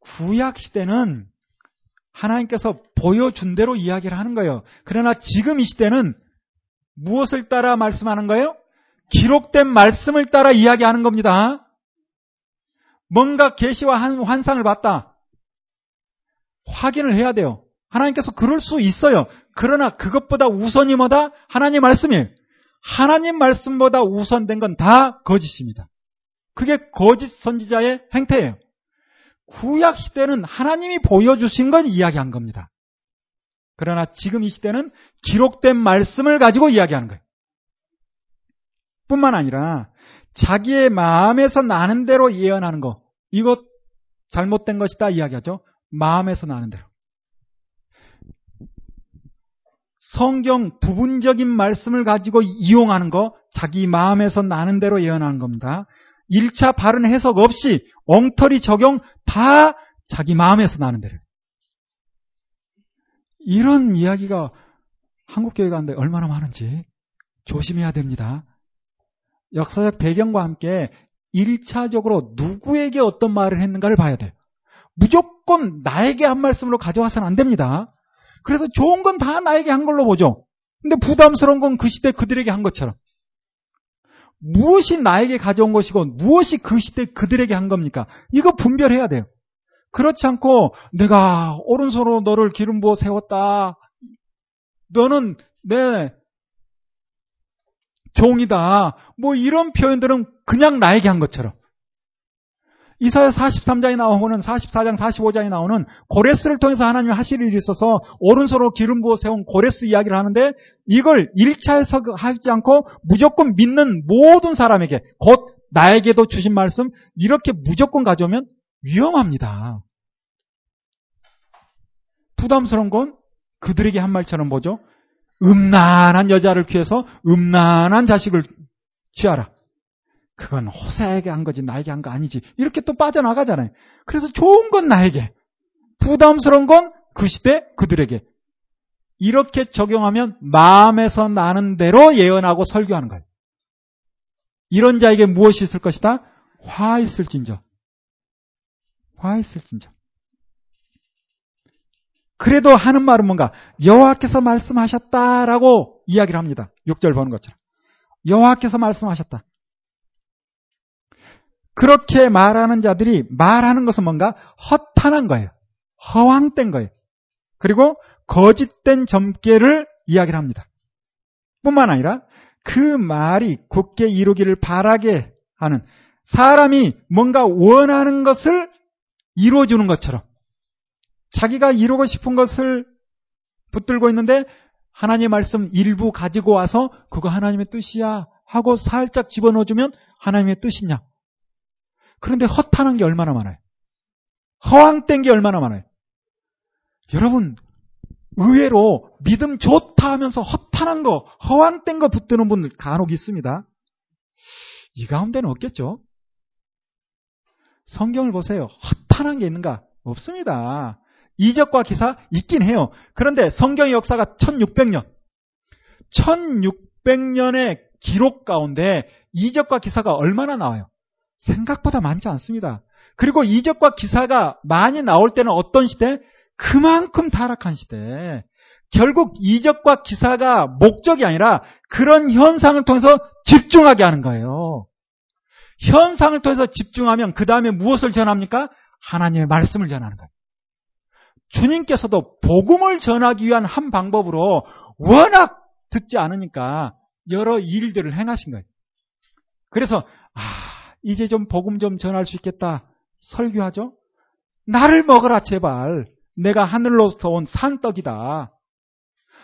구약시대는 하나님께서 보여준 대로 이야기를 하는 거예요. 그러나 지금 이 시대는 무엇을 따라 말씀하는 거예요? 기록된 말씀을 따라 이야기하는 겁니다. 뭔가 계시와 환상을 봤다. 확인을 해야 돼요. 하나님께서 그럴 수 있어요. 그러나 그것보다 우선이 뭐다? 하나님 말씀이에요. 하나님 말씀보다 우선된 건 다 거짓입니다. 그게 거짓 선지자의 행태예요. 구약시대는 하나님이 보여주신 건 이야기한 겁니다. 그러나 지금 이 시대는 기록된 말씀을 가지고 이야기하는 거예요. 뿐만 아니라 자기의 마음에서 나는 대로 예언하는 거, 이것 잘못된 것이다 이야기하죠. 마음에서 나는 대로. 성경 부분적인 말씀을 가지고 이용하는 거, 자기 마음에서 나는 대로 예언하는 겁니다. 일 차 바른 해석 없이 엉터리 적용, 다 자기 마음에서 나는 대로. 이런 이야기가 한국교회 가운데 얼마나 많은지 조심해야 됩니다. 역사적 배경과 함께 일 차적으로 누구에게 어떤 말을 했는가를 봐야 돼요. 무조건 나에게 한 말씀으로 가져와서는 안 됩니다. 그래서 좋은 건 다 나에게 한 걸로 보죠. 근데 부담스러운 건 그 시대 그들에게 한 것처럼. 무엇이 나에게 가져온 것이고 무엇이 그 시대 그들에게 한 겁니까? 이거 분별해야 돼요. 그렇지 않고 내가 오른손으로 너를 기름 부어 세웠다. 너는 내 종이다. 뭐 이런 표현들은 그냥 나에게 한 것처럼. 이사야 사십삼 장에 나오는, 사십사 장, 사십오 장에 나오는 고레스를 통해서 하나님이 하실 일이 있어서 오른손으로 기름 부어 세운 고레스 이야기를 하는데, 이걸 일 차에서 하지 않고 무조건 믿는 모든 사람에게, 곧 나에게도 주신 말씀, 이렇게 무조건 가져오면 위험합니다. 부담스러운 건 그들에게 한 말처럼 보죠. 음란한 여자를 취해서 음란한 자식을 취하라. 그건 호세에게 한 거지 나에게 한 거 아니지. 이렇게 또 빠져나가잖아요. 그래서 좋은 건 나에게, 부담스러운 건 그 시대 그들에게. 이렇게 적용하면 마음에서 나는 대로 예언하고 설교하는 거예요. 이런 자에게 무엇이 있을 것이다? 화 있을진저. 화 있을진저. 그래도 하는 말은 뭔가? 여호와께서 말씀하셨다라고 이야기를 합니다. 육 절 보는 것처럼. 여호와께서 말씀하셨다. 그렇게 말하는 자들이 말하는 것은 뭔가? 허탄한 거예요. 허황된 거예요. 그리고 거짓된 점괘를 이야기를 합니다. 뿐만 아니라 그 말이 굳게 이루기를 바라게 하는, 사람이 뭔가 원하는 것을 이루어주는 것처럼 자기가 이루고 싶은 것을 붙들고 있는데 하나님의 말씀 일부 가지고 와서 그거 하나님의 뜻이야 하고 살짝 집어넣어주면 하나님의 뜻이냐. 그런데 허탄한 게 얼마나 많아요. 허황된 게 얼마나 많아요. 여러분, 의외로 믿음 좋다 하면서 허탄한 거, 허황된 거 붙드는 분들 간혹 있습니다. 이 가운데는 없겠죠? 성경을 보세요. 허탄한 게 있는가? 없습니다. 이적과 기사 있긴 해요. 그런데 성경의 역사가 천육백 년. 천육백 년의 기록 가운데 이적과 기사가 얼마나 나와요? 생각보다 많지 않습니다. 그리고 이적과 기사가 많이 나올 때는 어떤 시대? 그만큼 타락한 시대. 결국 이적과 기사가 목적이 아니라 그런 현상을 통해서 집중하게 하는 거예요. 현상을 통해서 집중하면 그 다음에 무엇을 전합니까? 하나님의 말씀을 전하는 거예요. 주님께서도 복음을 전하기 위한 한 방법으로 워낙 듣지 않으니까 여러 일들을 행하신 거예요. 그래서 아, 이제 좀 복음 좀 전할 수 있겠다. 설교하죠. 나를 먹어라 제발. 내가 하늘로서 온 산떡이다.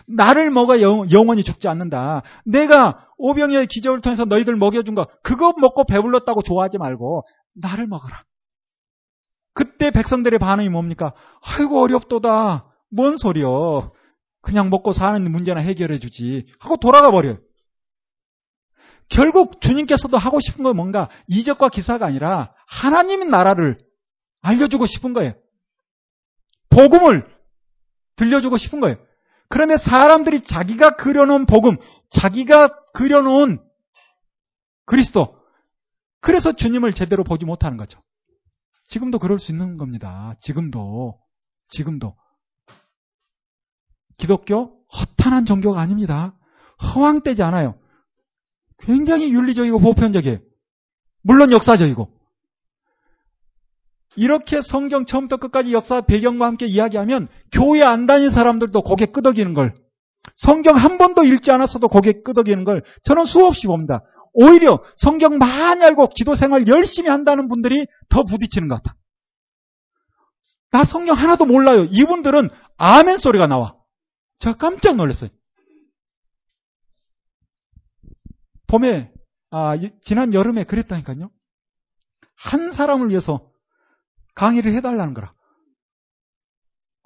나를 먹어 영, 영원히 죽지 않는다. 내가 오병이어의 기적을 통해서 너희들 먹여준 거, 그거 먹고 배불렀다고 좋아하지 말고 나를 먹어라. 그때 백성들의 반응이 뭡니까? 아이고 어렵도다. 뭔 소리여. 그냥 먹고 사는 문제나 해결해 주지 하고 돌아가 버려요. 결국 주님께서도 하고 싶은 건 뭔가? 이적과 기사가 아니라 하나님의 나라를 알려주고 싶은 거예요. 복음을 들려주고 싶은 거예요. 그런데 사람들이 자기가 그려놓은 복음, 자기가 그려놓은 그리스도, 그래서 주님을 제대로 보지 못하는 거죠. 지금도 그럴 수 있는 겁니다. 지금도, 지금도. 기독교 허탄한 종교가 아닙니다. 허황되지 않아요. 굉장히 윤리적이고 보편적이에요. 물론 역사적이고. 이렇게 성경 처음부터 끝까지 역사 배경과 함께 이야기하면 교회 안 다닌 사람들도 고개 끄덕이는 걸, 성경 한 번도 읽지 않았어도 고개 끄덕이는 걸 저는 수없이 봅니다. 오히려 성경 많이 알고 기도생활 열심히 한다는 분들이 더 부딪히는 것 같아. 나 성경 하나도 몰라요. 이분들은 아멘 소리가 나와. 제가 깜짝 놀랐어요. 봄에, 아, 지난 여름에 그랬다니까요. 한 사람을 위해서 강의를 해달라는 거라.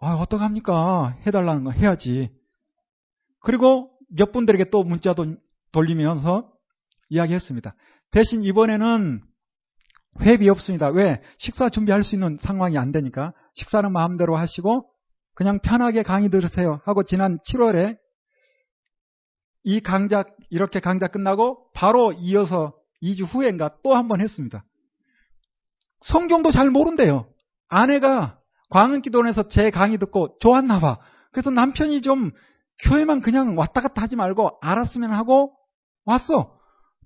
아, 어떡합니까? 해달라는 거 해야지. 그리고 몇 분들에게 또 문자도 돌리면서 이야기했습니다. 대신 이번에는 회비 없습니다. 왜? 식사 준비할 수 있는 상황이 안 되니까 식사는 마음대로 하시고 그냥 편하게 강의 들으세요 하고, 지난 칠월에 이 강좌, 이렇게 강좌 끝나고 바로 이어서 이 주 후엔가 또 한 번 했습니다. 성경도 잘 모른대요. 아내가 광은기도원에서 제 강의 듣고 좋았나 봐. 그래서 남편이 좀 교회만 그냥 왔다 갔다 하지 말고 알았으면 하고 왔어.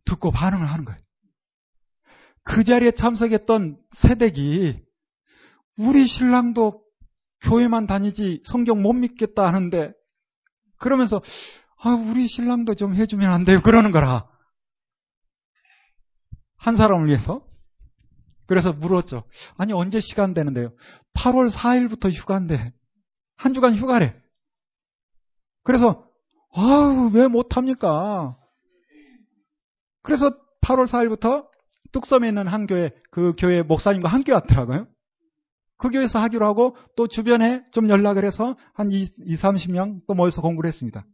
듣고 반응을 하는 거예요. 그 자리에 참석했던 세댁이 우리 신랑도 교회만 다니지 성경 못 믿겠다 하는데, 그러면서 아, 우리 신랑도 좀 해주면 안 돼요 그러는 거라. 한 사람을 위해서. 그래서 물었죠. 아니 언제 시간 되는데요? 팔월 사일부터 휴가인데. 한 주간 휴가래. 그래서 아우 왜 못합니까? 그래서 팔월 사일부터 뚝섬에 있는 한 교회, 그 교회 목사님과 함께 왔더라고요. 그 교회에서 하기로 하고, 또 주변에 좀 연락을 해서 한 이십, 삼십 명 또 모여서 공부를 했습니다.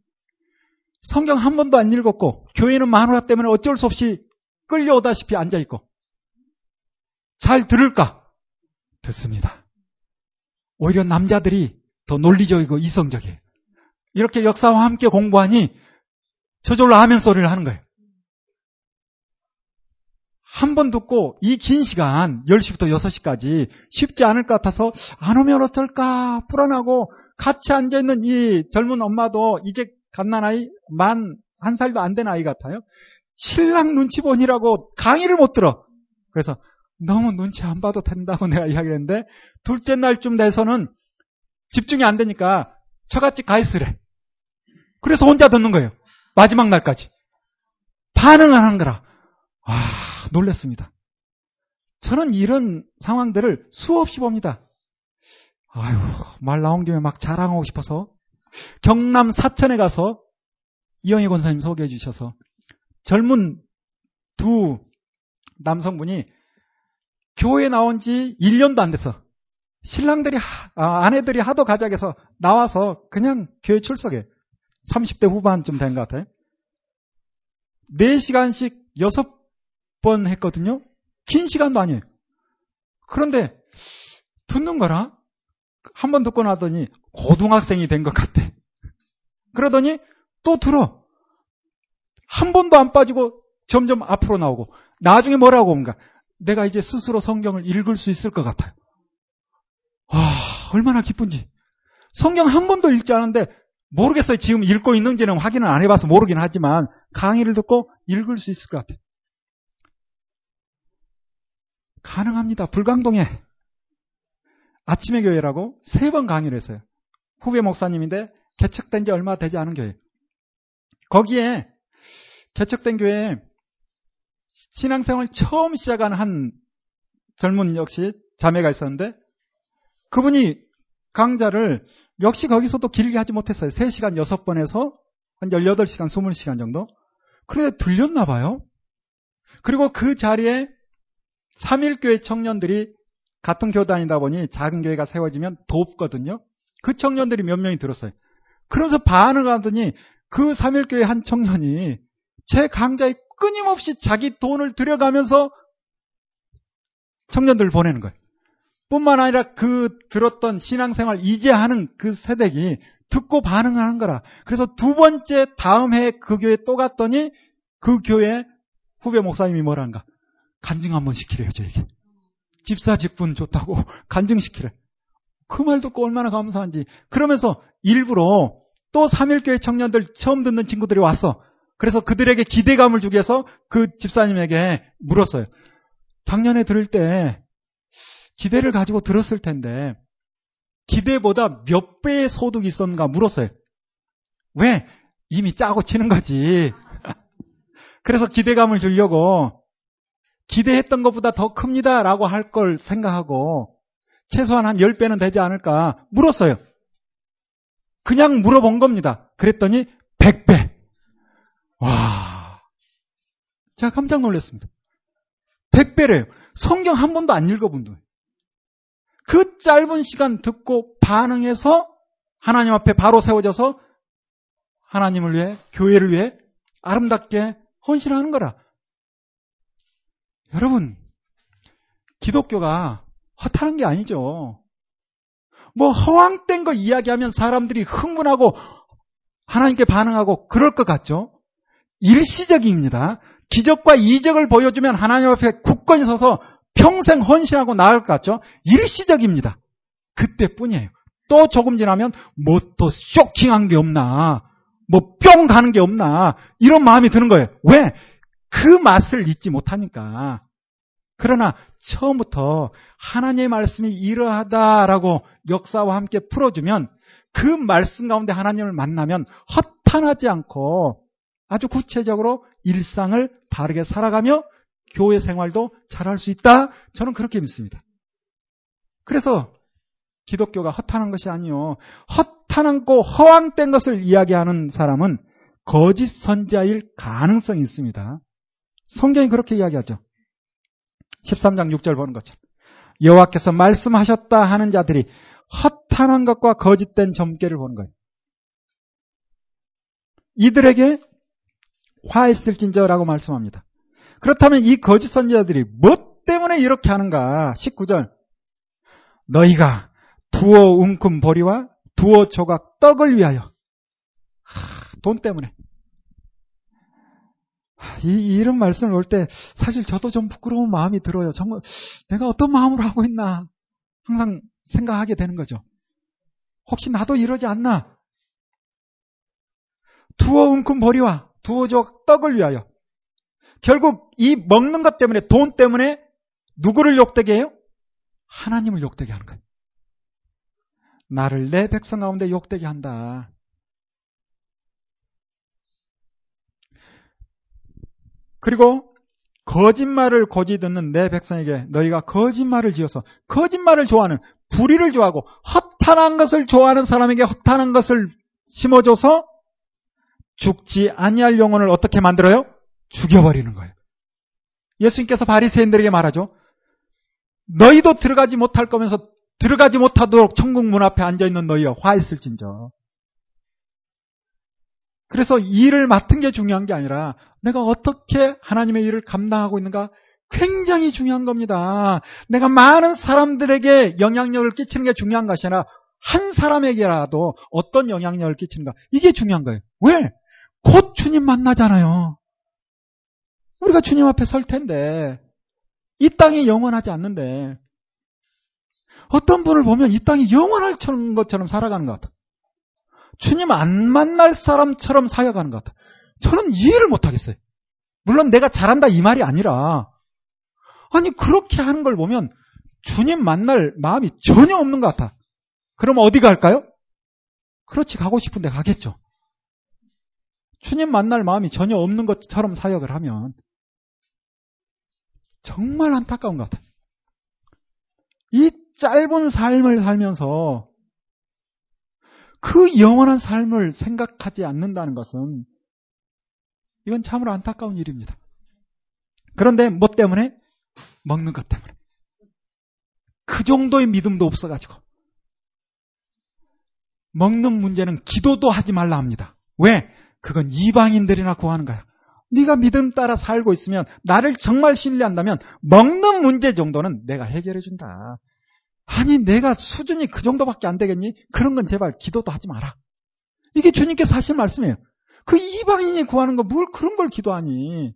성경 한 번도 안 읽었고, 교회는 마누라 때문에 어쩔 수 없이 끌려오다시피 앉아있고, 잘 들을까? 듣습니다. 오히려 남자들이 더 논리적이고 이성적이에요. 이렇게 역사와 함께 공부하니 저절로 아멘 소리를 하는 거예요. 한 번 듣고 이 긴 시간 열 시부터 여섯 시까지 쉽지 않을 것 같아서 안 오면 어떨까 불안하고, 같이 앉아있는 이 젊은 엄마도 이제 갓난아이 만 한 살도 안 된 아이 같아요. 신랑 눈치 보느라고 강의를 못 들어. 그래서 너무 눈치 안 봐도 된다고 내가 이야기를 했는데, 둘째 날쯤 돼서는 집중이 안 되니까 처갓집 가 있으래. 그래서 혼자 듣는 거예요. 마지막 날까지. 반응을 하는 거라. 아, 놀랬습니다. 저는 이런 상황들을 수없이 봅니다. 아유, 말 나온 김에 막 자랑하고 싶어서 경남 사천에 가서 이영희 권사님 소개해 주셔서, 젊은 두 남성분이 교회 나온 지 일 년도 안 돼서 신랑들이 아, 아내들이 하도 가작해서 나와서 그냥 교회 출석해. 삼십 대 후반쯤 된 것 같아요. 네 시간씩 여섯 번 했거든요. 긴 시간도 아니에요. 그런데 듣는 거라. 한 번 듣고 나더니 고등학생이 된 것 같대. 그러더니 또 들어. 한 번도 안 빠지고 점점 앞으로 나오고, 나중에 뭐라고 온가? 내가 이제 스스로 성경을 읽을 수 있을 것 같아요. 아, 얼마나 기쁜지. 성경 한 번도 읽지 않았는데, 모르겠어요. 지금 읽고 있는지는 확인을 안 해봐서 모르긴 하지만 강의를 듣고 읽을 수 있을 것 같아요. 가능합니다. 불광동에 아침의 교회라고 세 번 강의를 했어요. 후배 목사님인데 개척된 지 얼마 되지 않은 교회. 거기에 개척된 교회에 신앙생활 처음 시작한 한 젊은 역시 자매가 있었는데, 그분이 강좌를 역시 거기서도 길게 하지 못했어요. 세 시간 여섯 번에서 한 열여덟 시간, 스무 시간 정도. 그런데 들렸나 봐요. 그리고 그 자리에 삼일교회 청년들이 같은 교회 다니다 보니 작은 교회가 세워지면 돕거든요. 그 청년들이 몇 명이 들었어요. 그러면서 반응을 하더니 그 삼일교회 한 청년이 제 강좌에 끊임없이 자기 돈을 들여가면서 청년들을 보내는 거예요. 뿐만 아니라 그 들었던 신앙생활 이제 하는 그 세대기 듣고 반응을 한 거라. 그래서 두 번째 다음 해에 그 교회에 또 갔더니 그 교회 후배 목사님이 뭐란가? 간증 한번 시키래요, 저에게. 집사 직분 좋다고 간증시키래. 그 말 듣고 얼마나 감사한지. 그러면서 일부러 또 삼일교회 청년들 처음 듣는 친구들이 왔어. 그래서 그들에게 기대감을 주기 위해서 그 집사님에게 물었어요. 작년에 들을 때 기대를 가지고 들었을 텐데 기대보다 몇 배의 소득이 있었는가 물었어요. 왜? 이미 짜고 치는 거지. 그래서 기대감을 주려고 기대했던 것보다 더 큽니다 라고 할 걸 생각하고 최소한 한 열 배는 되지 않을까 물었어요. 그냥 물어본 겁니다. 그랬더니 백 배. 와, 제가 깜짝 놀랐습니다. 백 배래요. 성경 한 번도 안 읽어본 분. 그 짧은 시간 듣고 반응해서 하나님 앞에 바로 세워져서 하나님을 위해, 교회를 위해 아름답게 헌신하는 거라. 여러분, 기독교가 허탈한 게 아니죠. 뭐 허황된 거 이야기하면 사람들이 흥분하고 하나님께 반응하고 그럴 것 같죠. 일시적입니다. 기적과 이적을 보여주면 하나님 앞에 굳건히 서서 평생 헌신하고 나아갈 것 같죠. 일시적입니다. 그때뿐이에요. 또 조금 지나면 뭐 또 쇼킹한 게 없나, 뭐 뿅 가는 게 없나, 이런 마음이 드는 거예요. 왜? 그 맛을 잊지 못하니까. 그러나 처음부터 하나님의 말씀이 이러하다라고 역사와 함께 풀어주면, 그 말씀 가운데 하나님을 만나면 허탄하지 않고 아주 구체적으로 일상을 바르게 살아가며 교회 생활도 잘할 수 있다. 저는 그렇게 믿습니다. 그래서 기독교가 허탄한 것이 아니요. 허탄하고 허황된 것을 이야기하는 사람은 거짓 선지자일 가능성이 있습니다. 성경이 그렇게 이야기하죠. 십삼 장 육 절 보는 것처럼 여호와께서 말씀하셨다 하는 자들이 허탄한 것과 거짓된 점괘를 보는 거예요. 이들에게 화했을진저라고 말씀합니다. 그렇다면 이 거짓 선지자들이 뭐 때문에 이렇게 하는가? 십구 절, 너희가 두어 움큼 보리와 두어 조각 떡을 위하여. 하, 돈 때문에. 이, 이런 말씀을 올 때 사실 저도 좀 부끄러운 마음이 들어요. 정말 내가 어떤 마음으로 하고 있나 항상 생각하게 되는 거죠. 혹시 나도 이러지 않나? 두어 움큼 보리와 두어 조각 떡을 위하여. 결국 이 먹는 것 때문에, 돈 때문에 누구를 욕되게 해요? 하나님을 욕되게 하는 거예요. 나를 내 백성 가운데 욕되게 한다. 그리고 거짓말을 고지 듣는 내 백성에게 너희가 거짓말을 지어서, 거짓말을 좋아하는, 불의를 좋아하고 허탄한 것을 좋아하는 사람에게 허탄한 것을 심어줘서 죽지 아니할 영혼을 어떻게 만들어요? 죽여버리는 거예요. 예수님께서 바리새인들에게 말하죠. 너희도 들어가지 못할 거면서 들어가지 못하도록 천국 문 앞에 앉아있는 너희여 화했을진저. 그래서 일을 맡은 게 중요한 게 아니라 내가 어떻게 하나님의 일을 감당하고 있는가 굉장히 중요한 겁니다. 내가 많은 사람들에게 영향력을 끼치는 게 중요한 것이 아니라 한 사람에게라도 어떤 영향력을 끼치는가, 이게 중요한 거예요. 왜? 곧 주님 만나잖아요. 우리가 주님 앞에 설 텐데, 이 땅이 영원하지 않는데, 어떤 분을 보면 이 땅이 영원할 것처럼 살아가는 것 같아. 주님 안 만날 사람처럼 살아가는 것 같아. 저는 이해를 못하겠어요. 물론 내가 잘한다 이 말이 아니라, 아니 그렇게 하는 걸 보면 주님 만날 마음이 전혀 없는 것 같아. 그럼 어디 갈까요? 그렇지, 가고 싶은데 가겠죠. 주님 만날 마음이 전혀 없는 것처럼 사역을 하면 정말 안타까운 것 같아요. 이 짧은 삶을 살면서 그 영원한 삶을 생각하지 않는다는 것은, 이건 참으로 안타까운 일입니다. 그런데 뭐 때문에? 먹는 것 때문에. 그 정도의 믿음도 없어가지고. 먹는 문제는 기도도 하지 말라 합니다. 왜? 그건 이방인들이나 구하는 거야. 네가 믿음 따라 살고 있으면, 나를 정말 신뢰한다면 먹는 문제 정도는 내가 해결해 준다. 아니 내가 수준이 그 정도밖에 안 되겠니? 그런 건 제발 기도도 하지 마라. 이게 주님께서 하신 말씀이에요. 그 이방인이 구하는 거 뭘 그런 걸 기도하니.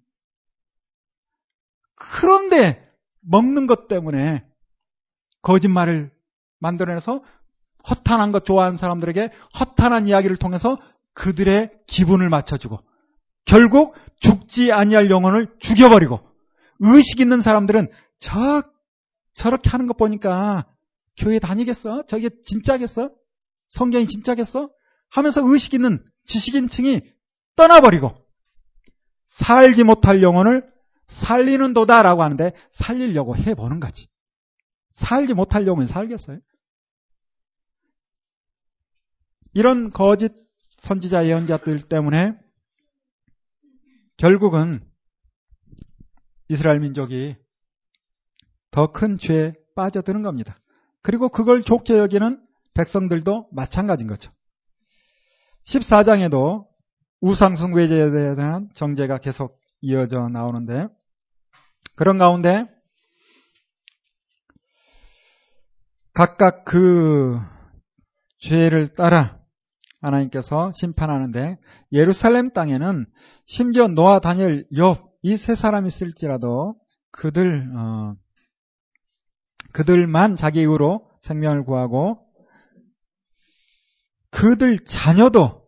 그런데 먹는 것 때문에 거짓말을 만들어내서 허탄한 것 좋아하는 사람들에게 허탄한 이야기를 통해서 그들의 기분을 맞춰주고, 결국 죽지 아니할 영혼을 죽여버리고, 의식 있는 사람들은 저 저렇게 하는 것 보니까 교회 다니겠어? 저게 진짜겠어? 성경이 진짜겠어? 하면서 의식 있는 지식인층이 떠나버리고, 살지 못할 영혼을 살리는 도다라고 하는데 살리려고 해보는 거지. 살지 못할 영혼이 살겠어요? 이런 거짓 선지자 예언자들 때문에 결국은 이스라엘 민족이 더 큰 죄에 빠져드는 겁니다. 그리고 그걸 좋게 여기는 백성들도 마찬가지인 거죠. 십사 장에도 우상숭배제에 대한 정죄가 계속 이어져 나오는데, 그런 가운데 각각 그 죄를 따라 하나님께서 심판하는데, 예루살렘 땅에는 심지어 노아, 다니엘, 욥 이 세 사람이 있을지라도 그들 어, 그들만 자기 이후로 생명을 구하고 그들 자녀도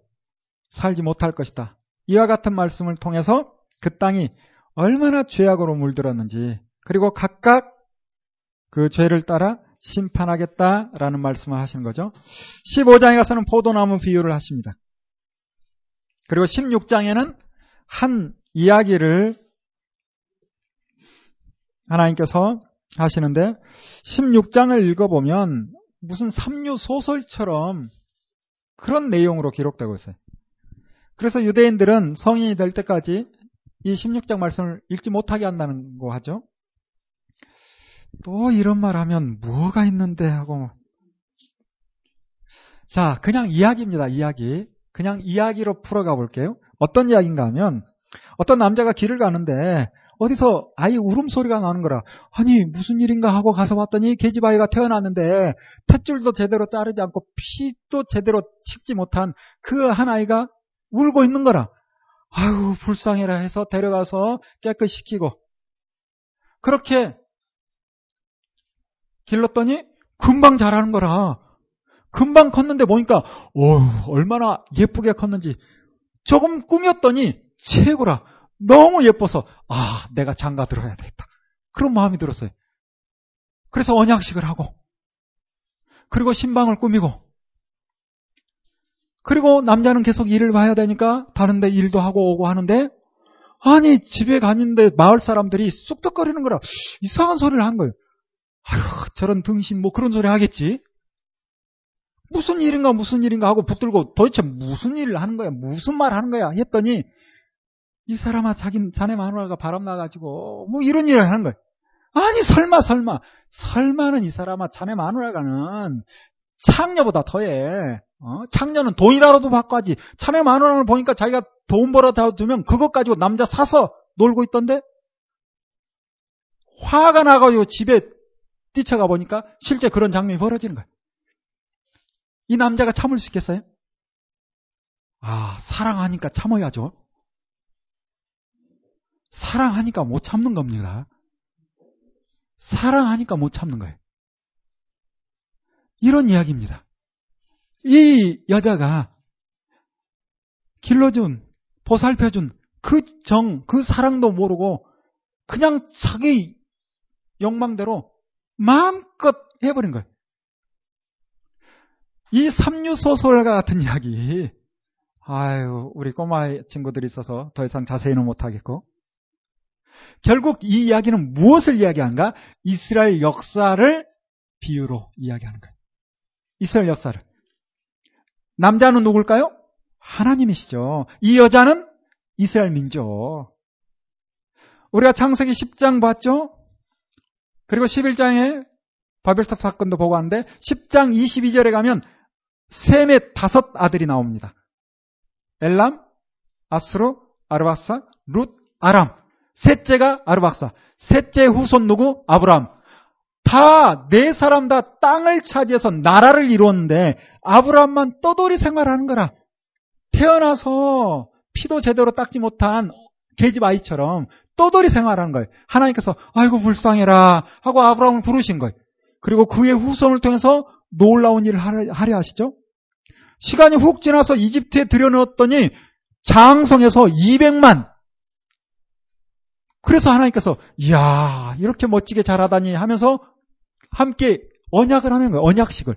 살지 못할 것이다. 이와 같은 말씀을 통해서 그 땅이 얼마나 죄악으로 물들었는지, 그리고 각각 그 죄를 따라 심판하겠다라는 말씀을 하시는 거죠. 십오 장에 가서는 포도나무 비유를 하십니다. 그리고 십육 장에는 한 이야기를 하나님께서 하시는데, 십육 장을 읽어보면 무슨 삼류 소설처럼 그런 내용으로 기록되고 있어요. 그래서 유대인들은 성인이 될 때까지 이 십육 장 말씀을 읽지 못하게 한다는 거 하죠. 또 이런 말 하면 뭐가 있는데 하고. 자, 그냥 이야기입니다. 이야기. 그냥 이야기로 풀어가 볼게요. 어떤 이야기인가 하면, 어떤 남자가 길을 가는데 어디서 아이 울음소리가 나는 거라. 아니 무슨 일인가 하고 가서 봤더니 계집아이가 태어났는데 탯줄도 제대로 자르지 않고 피도 제대로 식지 못한 그 한 아이가 울고 있는 거라. 아유 불쌍해라 해서 데려가서 깨끗이 씻기고, 그렇게 길렀더니 금방 자라는 거라. 금방 컸는데 보니까 어휴 얼마나 예쁘게 컸는지, 조금 꾸몄더니 최고라. 너무 예뻐서 아 내가 장가 들어야 되겠다 그런 마음이 들었어요. 그래서 언약식을 하고, 그리고 신방을 꾸미고, 그리고 남자는 계속 일을 봐야 되니까 다른 데 일도 하고 오고 하는데, 아니 집에 갔는데 마을 사람들이 쑥덕거리는 거라. 이상한 소리를 한 거예요. 아휴 저런 등신 뭐 그런 소리 하겠지. 무슨 일인가 무슨 일인가 하고 붙들고 도대체 무슨 일을 하는 거야, 무슨 말 하는 거야 했더니, 이 사람아 자기 자네 마누라가 바람나가지고 뭐 이런 일을 하는 거야. 아니 설마 설마 설마는 이 사람아 자네 마누라가는 창녀보다 더해. 어? 창녀는 돈이라도 받고 하지. 자네 마누라를 보니까 자기가 돈 벌어다 주면 그것 가지고 남자 사서 놀고 있던데, 화가 나가지고 집에 뛰쳐가 보니까 실제 그런 장면이 벌어지는 거야. 이 남자가 참을 수 있겠어요? 아 사랑하니까 참아야죠. 사랑하니까 못 참는 겁니다. 사랑하니까 못 참는 거예요. 이런 이야기입니다. 이 여자가 길러준, 보살펴준 그 정, 그 사랑도 모르고 그냥 자기 욕망대로 마음껏 해버린 거예요. 이 삼류소설과 같은 이야기. 아유, 우리 꼬마 친구들이 있어서 더 이상 자세히는 못하겠고. 결국 이 이야기는 무엇을 이야기한가? 이스라엘 역사를 비유로 이야기하는 거예요. 이스라엘 역사를. 남자는 누굴까요? 하나님이시죠. 이 여자는 이스라엘 민족. 우리가 창세기 십 장 봤죠? 그리고 십일 장에 바벨탑 사건도 보고 하는데, 십 장 이십이 절에 가면 셈의 다섯 아들이 나옵니다. 엘람, 아스루, 아르박사, 룻, 아람. 셋째가 아르박사. 셋째 후손 누구? 아브람. 다 네 사람 다 땅을 차지해서 나라를 이루었는데 아브람만 떠돌이 생활하는 거라. 태어나서 피도 제대로 닦지 못한 계집 아이처럼 떠돌이 생활하는 거예요. 하나님께서 아이고 불쌍해라 하고 아브람을 부르신 거예요. 그리고 그의 후손을 통해서 놀라운 일을 하려 하시죠. 시간이 훅 지나서 이집트에 들여넣었더니 장성에서 이백만. 그래서 하나님께서 이야 이렇게 멋지게 자라다니 하면서 함께 언약을 하는 거예요. 언약식을.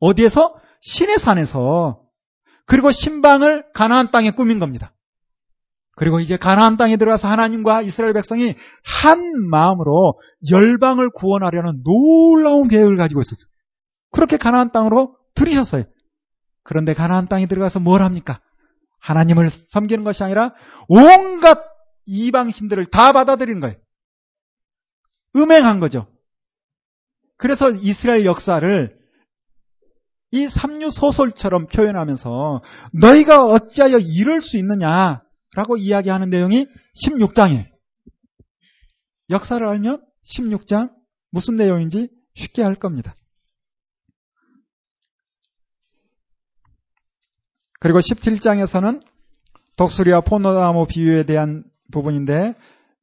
어디에서? 시내산에서. 그리고 신방을 가나안 땅에 꾸민 겁니다. 그리고 이제 가나안 땅에 들어가서 하나님과 이스라엘 백성이 한 마음으로 열방을 구원하려는 놀라운 계획을 가지고 있었어요. 그렇게 가나안 땅으로 들이셨어요. 그런데 가나안 땅에 들어가서 뭘 합니까? 하나님을 섬기는 것이 아니라 온갖 이방신들을 다 받아들이는 거예요. 음행한 거죠. 그래서 이스라엘 역사를 이 삼류 소설처럼 표현하면서 너희가 어찌하여 이럴 수 있느냐라고 이야기하는 내용이 십육 장이에요. 역사를 알면 십육 장 무슨 내용인지 쉽게 알 겁니다. 그리고 십칠 장에서는 독수리와 포도나무 비유에 대한 부분인데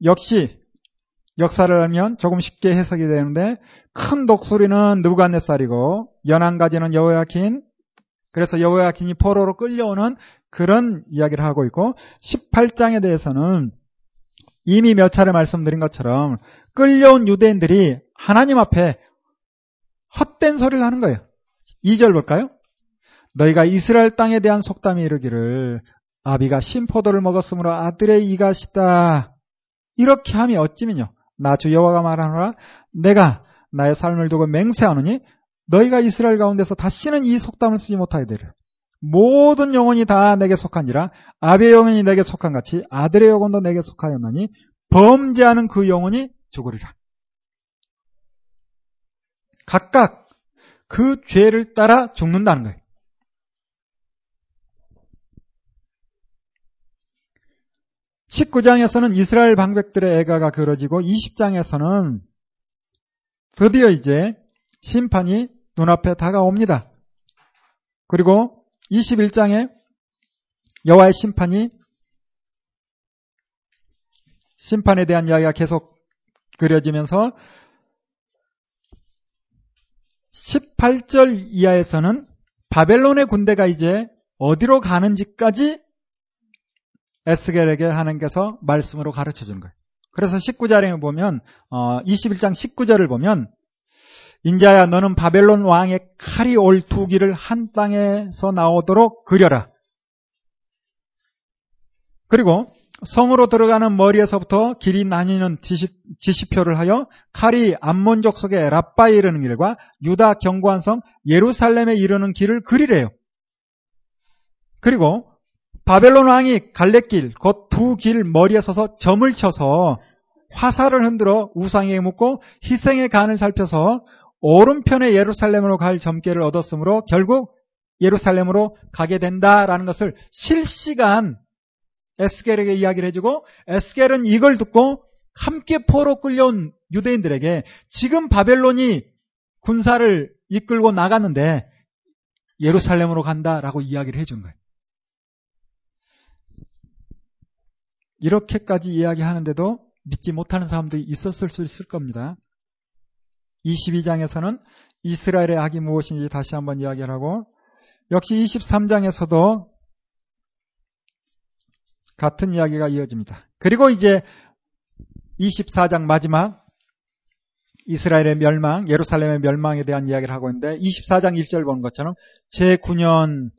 역시 역사를 알면 조금 쉽게 해석이 되는데 큰 독수리는 느부갓네살이고 연한 가지는 여호야긴, 그래서 여호야긴이 포로로 끌려오는 그런 이야기를 하고 있고, 십팔 장에 대해서는 이미 몇 차례 말씀드린 것처럼 끌려온 유대인들이 하나님 앞에 헛된 소리를 하는 거예요. 이 절 볼까요? 너희가 이스라엘 땅에 대한 속담이 이르기를 아비가 신포도를 먹었으므로 아들의 이가 시다. 이렇게 함이 어찌미뇨? 나 주 여호와가 말하노라. 내가 나의 삶을 두고 맹세하노니 너희가 이스라엘 가운데서 다시는 이 속담을 쓰지 못하게 되리라. 모든 영혼이 다 내게 속한지라. 아비의 영혼이 내게 속한 같이 아들의 영혼도 내게 속하였나니 범죄하는 그 영혼이 죽으리라. 각각 그 죄를 따라 죽는다는 거예요. 십구 장에서는 이스라엘 방백들의 애가가 그려지고 이십 장에서는 드디어 이제 심판이 눈앞에 다가옵니다. 그리고 이십일 장에 여호와의 심판이 심판에 대한 이야기가 계속 그려지면서 십팔 절 이하에서는 바벨론의 군대가 이제 어디로 가는지까지 에스겔에게 하나님께서 말씀으로 가르쳐주는 거예요. 그래서 십구 절에 보면 어, 이십일 장 십구 절을 보면 인자야 너는 바벨론 왕의 칼이 올 투기를 한 땅에서 나오도록 그려라. 그리고 성으로 들어가는 머리에서부터 길이 나뉘는 지시, 지시표를 하여 칼이 암몬족 속의 라빠에 이르는 길과 유다 경고한 성 예루살렘에 이르는 길을 그리래요. 그리고 바벨론 왕이 갈래길 곧 두 길 머리에 서서 점을 쳐서 화살을 흔들어 우상에 묶고 희생의 간을 살펴서 오른편에 예루살렘으로 갈 점괘를 얻었으므로 결국 예루살렘으로 가게 된다라는 것을 실시간 에스겔에게 이야기를 해주고, 에스겔은 이걸 듣고 함께 포로 끌려온 유대인들에게 지금 바벨론이 군사를 이끌고 나갔는데 예루살렘으로 간다라고 이야기를 해준 거예요. 이렇게까지 이야기하는데도 믿지 못하는 사람도 있었을 수 있을 겁니다. 이십이 장에서는 이스라엘의 악이 무엇인지 다시 한번 이야기를 하고, 역시 이십삼 장에서도 같은 이야기가 이어집니다. 그리고 이제 이십사 장 마지막 이스라엘의 멸망, 예루살렘의 멸망에 대한 이야기를 하고 있는데 이십사 장 일 절 보는 것처럼 제구 년,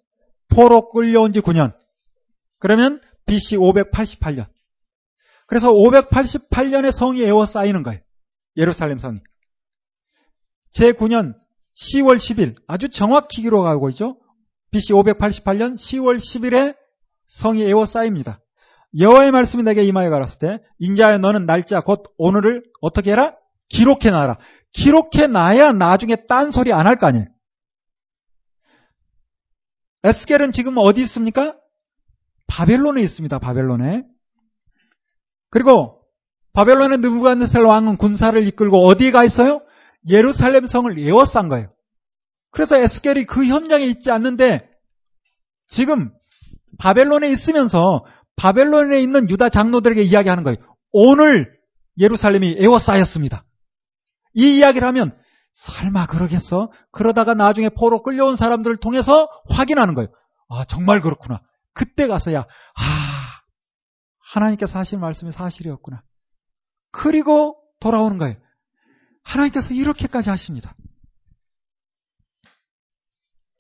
포로 끌려온 지 구 년, 그러면 비씨 오백팔십팔 년. 그래서 오백팔십팔 년의 성이 에워싸이는 거예요. 예루살렘 성이. 제구 년 시월 십일, 아주 정확히 기록하고 있죠. 비씨 오백팔십팔 년 시월 십일에 성이 에워싸입니다. 여호와의 말씀이 내게 임하여 가라사대 때 인자여 너는 날짜 곧 오늘을 어떻게 해라? 기록해놔라. 기록해놔야 나중에 딴소리 안 할 거 아니에요. 에스겔은 지금 어디 있습니까? 바벨론에 있습니다. 바벨론에. 그리고 바벨론의 느부갓네살 왕은 군사를 이끌고 어디에 가 있어요? 예루살렘 성을 에워싼 거예요. 그래서 에스겔이 그 현장에 있지 않는데 지금 바벨론에 있으면서 바벨론에 있는 유다 장로들에게 이야기하는 거예요. 오늘 예루살렘이 에워싸였습니다. 이 이야기를 하면 설마 그러겠어? 그러다가 나중에 포로 끌려온 사람들을 통해서 확인하는 거예요. 아 정말 그렇구나. 그때 가서야 아 하나님께서 하신 말씀이 사실이었구나. 그리고 돌아오는 거예요. 하나님께서 이렇게까지 하십니다.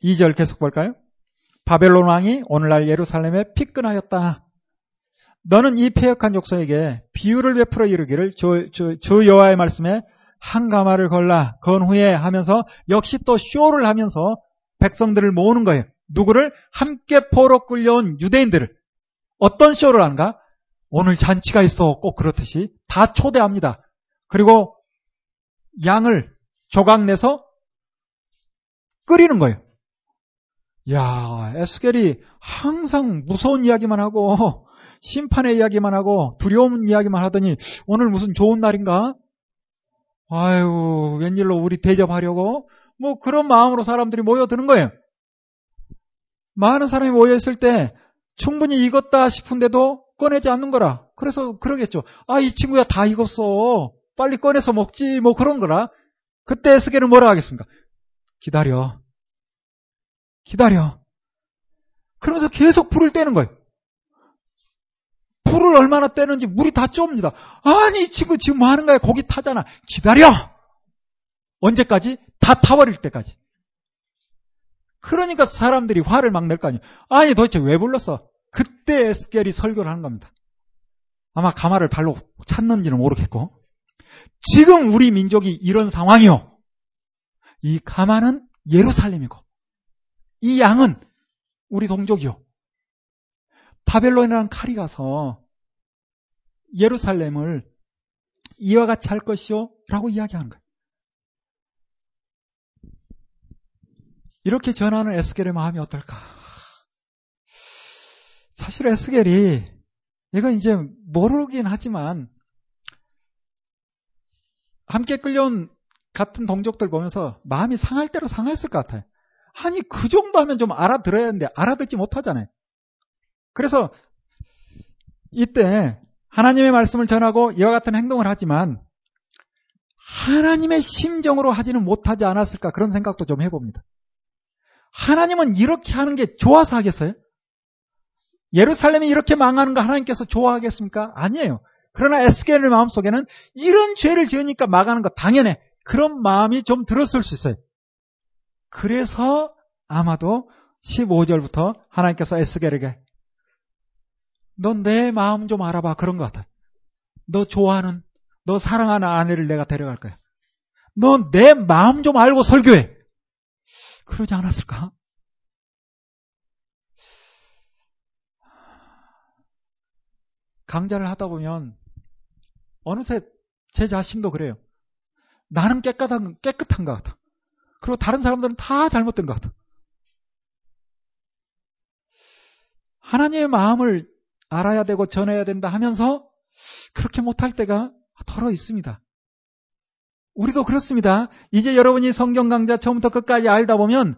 이 절 계속 볼까요? 바벨론 왕이 오늘날 예루살렘에 피끈하였다. 너는 이 패역한 족속에게 비유를 베풀어 이르기를 주, 주, 주 여호와의 말씀에 한 가마를 걸라 건 후에 하면서 역시 또 쇼를 하면서 백성들을 모으는 거예요. 누구를? 함께 포로 끌려온 유대인들을. 어떤 쇼를 하는가? 오늘 잔치가 있어, 꼭 그렇듯이 다 초대합니다. 그리고 양을 조각 내서 끓이는 거예요. 야, 에스겔이 항상 무서운 이야기만 하고 심판의 이야기만 하고 두려운 이야기만 하더니 오늘 무슨 좋은 날인가? 아유, 웬일로 우리 대접하려고? 뭐 그런 마음으로 사람들이 모여드는 거예요. 많은 사람이 모여있을 때 충분히 익었다 싶은데도 꺼내지 않는 거라. 그래서 그러겠죠. 아, 이 친구야 다 익었어, 빨리 꺼내서 먹지, 뭐 그런 거라. 그때 에스겔은 뭐라 하겠습니까? 기다려, 기다려. 그러면서 계속 불을 떼는 거예요. 불을 얼마나 떼는지 물이 다 쫍니다. 아니, 이 친구 지금 뭐 하는 거야, 고기 타잖아. 기다려. 언제까지? 다 타버릴 때까지. 그러니까 사람들이 화를 막 낼 거 아니에요. 아니, 도대체 왜 불렀어? 그때 에스겔이 설교를 하는 겁니다. 아마 가마를 발로 찼는지는 모르겠고, 지금 우리 민족이 이런 상황이요, 이 가마는 예루살렘이고 이 양은 우리 동족이요, 바벨론이라는 칼이 가서 예루살렘을 이와 같이 할 것이요 라고 이야기하는 거예요. 이렇게 전하는 에스겔의 마음이 어떨까? 사실 에스겔이, 이건 이제 모르긴 하지만, 함께 끌려온 같은 동족들 보면서 마음이 상할 대로 상했을 것 같아요. 아니, 그 정도 하면 좀 알아들어야 하는데 알아듣지 못하잖아요. 그래서 이때 하나님의 말씀을 전하고 이와 같은 행동을 하지만 하나님의 심정으로 하지는 못하지 않았을까, 그런 생각도 좀 해봅니다. 하나님은 이렇게 하는 게 좋아서 하겠어요? 예루살렘이 이렇게 망하는 거 하나님께서 좋아하겠습니까? 아니에요. 그러나 에스겔의 마음속에는 이런 죄를 지으니까 망하는 거 당연해, 그런 마음이 좀 들었을 수 있어요. 그래서 아마도 십오 절부터 하나님께서 에스겔에게 넌 내 마음 좀 알아봐, 그런 것 같아. 너 좋아하는, 너 사랑하는 아내를 내가 데려갈 거야. 넌 내 마음 좀 알고 설교해, 그러지 않았을까? 강좌를 하다 보면 어느새 제 자신도 그래요. 나는 깨끗한, 깨끗한 것 같아. 그리고 다른 사람들은 다 잘못된 것 같아. 하나님의 마음을 알아야 되고 전해야 된다 하면서 그렇게 못할 때가 더러 있습니다. 우리도 그렇습니다. 이제 여러분이 성경 강좌 처음부터 끝까지 알다 보면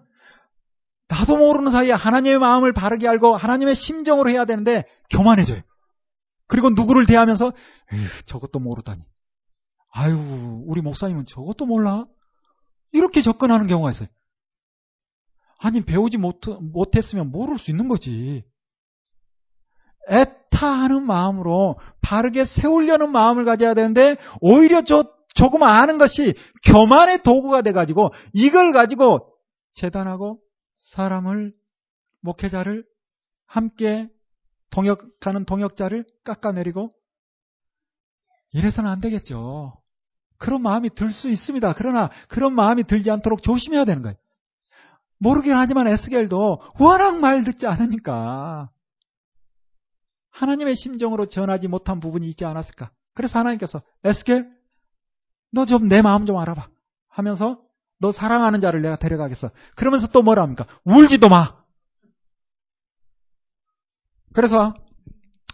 나도 모르는 사이에 하나님의 마음을 바르게 알고 하나님의 심정으로 해야 되는데 교만해져요. 그리고 누구를 대하면서 에휴, 저것도 모르다니, 아유, 우리 목사님은 저것도 몰라, 이렇게 접근하는 경우가 있어요. 아니, 배우지 못, 못했으면 모를 수 있는 거지. 애타하는 마음으로 바르게 세우려는 마음을 가져야 되는데 오히려 저 조금 아는 것이 교만의 도구가 돼가지고 이걸 가지고 재단하고 사람을, 목회자를, 함께 동역하는 동역자를 깎아내리고, 이래서는 안 되겠죠. 그런 마음이 들 수 있습니다. 그러나 그런 마음이 들지 않도록 조심해야 되는 거예요. 모르긴 하지만 에스겔도 워낙 말 듣지 않으니까 하나님의 심정으로 전하지 못한 부분이 있지 않았을까. 그래서 하나님께서 에스겔, 너 좀 내 마음 좀 알아봐 하면서 너 사랑하는 자를 내가 데려가겠어. 그러면서 또 뭐라 합니까? 울지도 마. 그래서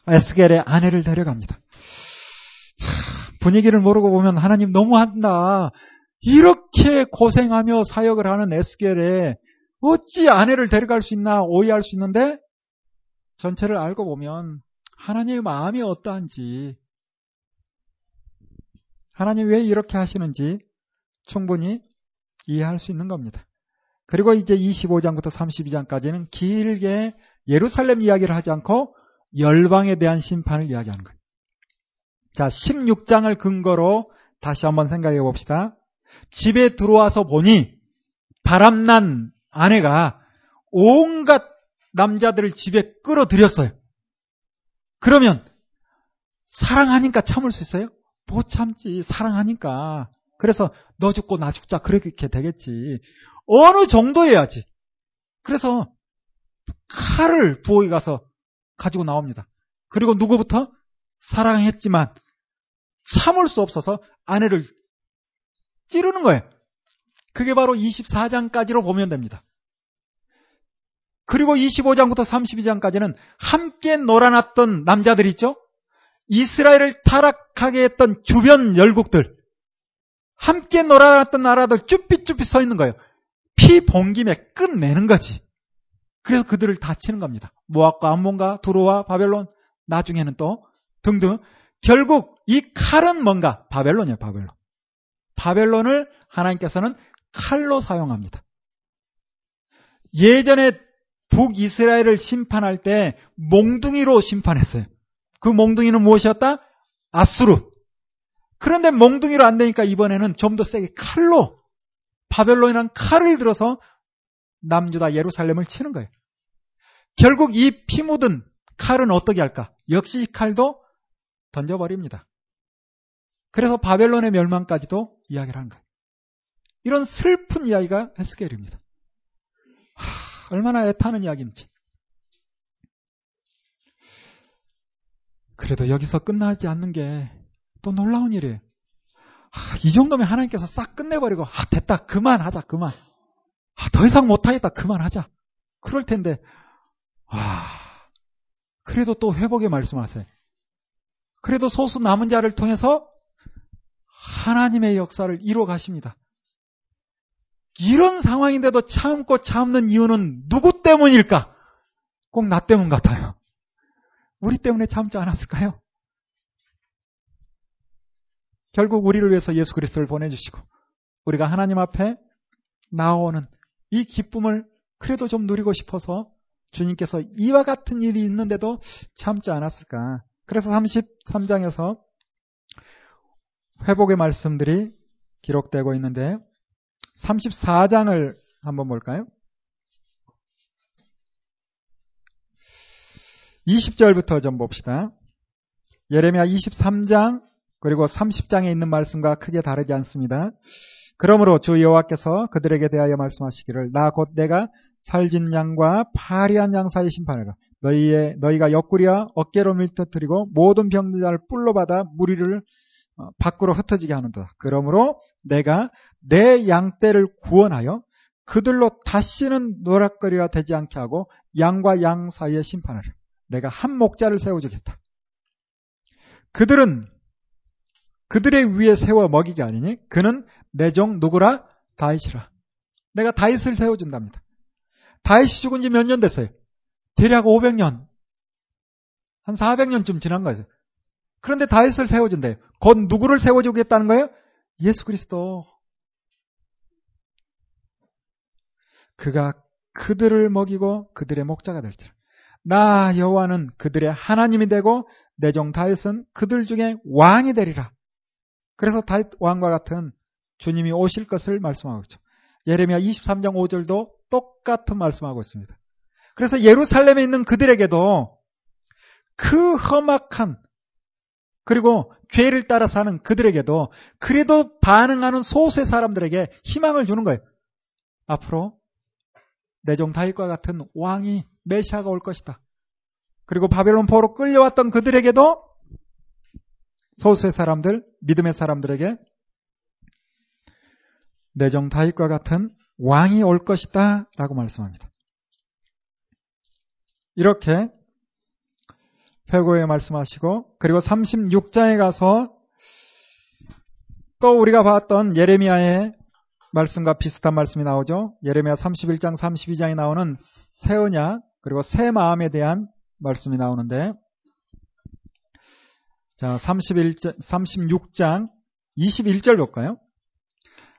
에스겔의 아내를 데려갑니다. 참, 분위기를 모르고 보면 하나님 너무한다. 이렇게 고생하며 사역을 하는 에스겔에 어찌 아내를 데려갈 수 있나 오해할 수 있는데, 전체를 알고 보면 하나님의 마음이 어떠한지, 하나님 왜 이렇게 하시는지 충분히 이해할 수 있는 겁니다. 그리고 이제 이십오 장부터 삼십이 장까지는 길게 예루살렘 이야기를 하지 않고 열방에 대한 심판을 이야기하는 거예요. 자, 십육 장을 근거로 다시 한번 생각해 봅시다. 집에 들어와서 보니 바람난 아내가 온갖 남자들을 집에 끌어들였어요. 그러면 사랑하니까 참을 수 있어요? 못 참지, 사랑하니까. 그래서 너 죽고 나 죽자, 그렇게 되겠지. 어느 정도 해야지. 그래서 칼을 부엌에 가서 가지고 나옵니다. 그리고 누구부터? 사랑했지만 참을 수 없어서 아내를 찌르는 거예요. 그게 바로 이십사 장까지로 보면 됩니다. 그리고 이십오 장부터 삼십이 장까지는 함께 놀아났던 남자들 있죠? 이스라엘을 타락하게 했던 주변 열국들, 함께 놀아났던 나라들 쭈삣쭈삣 서 있는 거예요. 피 봉김에 끝내는 거지. 그래서 그들을 다 치는 겁니다. 모압과 암몬과 두로와 바벨론, 나중에는 또 등등. 결국 이 칼은 뭔가? 바벨론이에요. 바벨론. 바벨론을 하나님께서는 칼로 사용합니다. 예전에 북이스라엘을 심판할 때 몽둥이로 심판했어요. 그 몽둥이는 무엇이었다? 아수르. 그런데 몽둥이로 안 되니까 이번에는 좀 더 세게 칼로, 바벨론이란 칼을 들어서 남유다 예루살렘을 치는 거예요. 결국 이 피 묻은 칼은 어떻게 할까? 역시 이 칼도 던져버립니다. 그래서 바벨론의 멸망까지도 이야기를 한 거예요. 이런 슬픈 이야기가 에스겔입니다. 하, 얼마나 애타는 이야기인지. 그래도 여기서 끝나지 않는 게 또 놀라운 일이에요. 하, 이 정도면 하나님께서 싹 끝내버리고, 아, 됐다, 그만하자, 그만. 아, 더 이상 못하겠다, 그만하자. 그럴 텐데, 와, 그래도 또 회복의 말씀하세요. 그래도 소수 남은 자를 통해서 하나님의 역사를 이루어 가십니다. 이런 상황인데도 참고 참는 이유는 누구 때문일까? 꼭 나 때문 같아요. 우리 때문에 참지 않았을까요? 결국 우리를 위해서 예수 그리스도를 보내주시고 우리가 하나님 앞에 나오는 이 기쁨을 그래도 좀 누리고 싶어서 주님께서 이와 같은 일이 있는데도 참지 않았을까. 그래서 삼십삼 장에서 회복의 말씀들이 기록되고 있는데 삼십사 장을 한번 볼까요? 이십 절부터 좀 봅시다. 예레미야 이십삼 장 그리고 삼십 장에 있는 말씀과 크게 다르지 않습니다. 그러므로 주 여호와께서 그들에게 대하여 말씀하시기를 나 곧 내가 살진 양과 파리한 양 사이 심판을 가 너희의, 너희가 옆구리와 어깨로 밀터뜨리고 모든 병자를 뿔로 받아 무리를 밖으로 흩어지게 하는도다. 그러므로 내가 내 양떼를 구원하여 그들로 다시는 노략거리가 되지 않게 하고 양과 양 사이의 심판을 내가 한 목자를 세워주겠다. 그들은 그들의 위에 세워 먹이게 아니니 그는 내 종 누구라? 다윗이라. 내가 다윗을 세워준답니다. 다윗이 죽은 지 몇 년 됐어요? 대략 오백 년, 한 사백 년쯤 지난 거죠. 그런데 다윗을 세워준대요. 곧 누구를 세워주겠다는 거예요? 예수 그리스도. 그가 그들을 먹이고 그들의 목자가 될지라. 나 여호와는 그들의 하나님이 되고 내 종 다윗은 그들 중에 왕이 되리라. 그래서 다윗 왕과 같은 주님이 오실 것을 말씀하고 있죠. 예레미야 이십삼 장 오 절도 똑같은 말씀하고 있습니다. 그래서 예루살렘에 있는 그들에게도 그 험악한 그리고 죄를 따라 사는 그들에게도 그래도 반응하는 소수의 사람들에게 희망을 주는 거예요. 앞으로 내 종 다윗과 같은 왕이 메시아가 올 것이다. 그리고 바벨론 포로 끌려왔던 그들에게도 소수의 사람들, 믿음의 사람들에게 내 종 다윗과 같은 왕이 올 것이다 라고 말씀합니다. 이렇게 회고에 말씀하시고 그리고 삼십육 장에 가서 또 우리가 봤던 예레미야의 말씀과 비슷한 말씀이 나오죠. 예레미야 삼십일 장 삼십이 장에 나오는 새 언약 그리고 새 마음에 대한 말씀이 나오는데 자 삼십일, 삼십육 장 이십일 절 볼까요?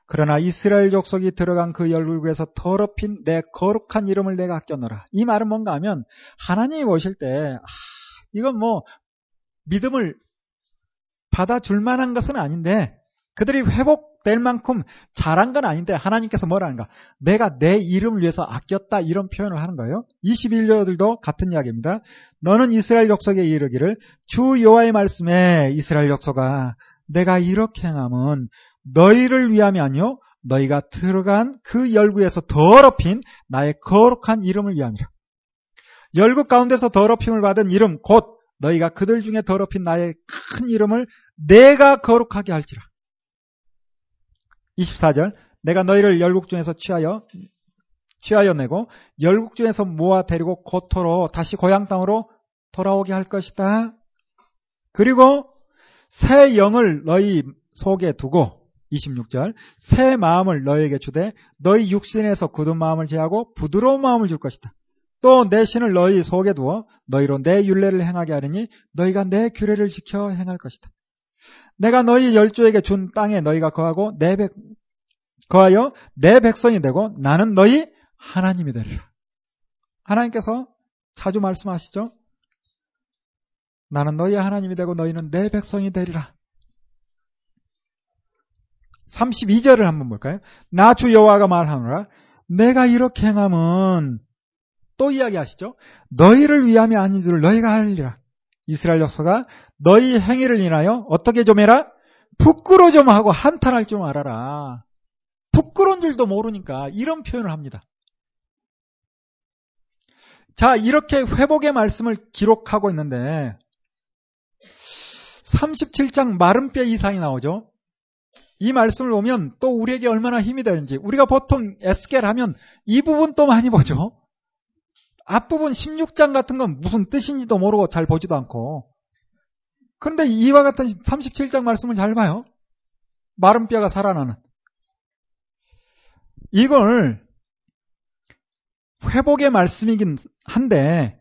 그러나 이스라엘 족속이 들어간 그 열국에서 더럽힌 내 거룩한 이름을 내가 아껴노라. 이 말은 뭔가 하면 하나님이 오실 때 아, 이건 뭐 믿음을 받아줄 만한 것은 아닌데 그들이 회복될 만큼 잘한 건 아닌데 하나님께서 뭐라는가? 내가 내 이름을 위해서 아꼈다 이런 표현을 하는 거예요. 이십일 절들도 같은 이야기입니다. 너는 이스라엘 족속에 이르기를 주 여호와의 말씀에 이스라엘 족속아 내가 이렇게 행함은 너희를 위함이 아니요 너희가 들어간 그 열구에서 더럽힌 나의 거룩한 이름을 위함이라. 열국 가운데서 더럽힘을 받은 이름 곧 너희가 그들 중에 더럽힌 나의 큰 이름을 내가 거룩하게 할지라. 이십사 절 내가 너희를 열국 중에서 취하여 취하여 내고 열국 중에서 모아 데리고 고토로 다시 고향 땅으로 돌아오게 할 것이다. 그리고 새 영을 너희 속에 두고 이십육 절 새 마음을 너희에게 주되 너희 육신에서 굳은 마음을 제하고 부드러운 마음을 줄 것이다. 또 내 신을 너희 속에 두어 너희로 내 율례를 행하게 하리니 너희가 내 규례를 지켜 행할 것이다. 내가 너희 열조에게 준 땅에 너희가 거하고 내 백, 거하여 내 백성이 되고 나는 너희 하나님이 되리라. 하나님께서 자주 말씀하시죠. 나는 너희의 하나님이 되고 너희는 내 백성이 되리라. 삼십이 절을 한번 볼까요? 나 주 여호와가 말하노라. 내가 이렇게 행함은 또 이야기하시죠. 너희를 위함이 아닌 줄을 너희가 알리라. 이스라엘 역사가 너희 행위를 인하여 어떻게 좀 해라? 부끄러워 좀 하고 한탄할 줄 알아라. 부끄러운 줄도 모르니까 이런 표현을 합니다. 자, 이렇게 회복의 말씀을 기록하고 있는데 삼십칠 장 마름빼 이상이 나오죠. 이 말씀을 보면 또 우리에게 얼마나 힘이 되는지. 우리가 보통 에스겔 하면 이 부분 또 많이 보죠. 앞부분 십육 장 같은 건 무슨 뜻인지도 모르고 잘 보지도 않고. 그런데 이와 같은 삼십칠 장 말씀을 잘 봐요. 마른 뼈가 살아나는. 이걸 회복의 말씀이긴 한데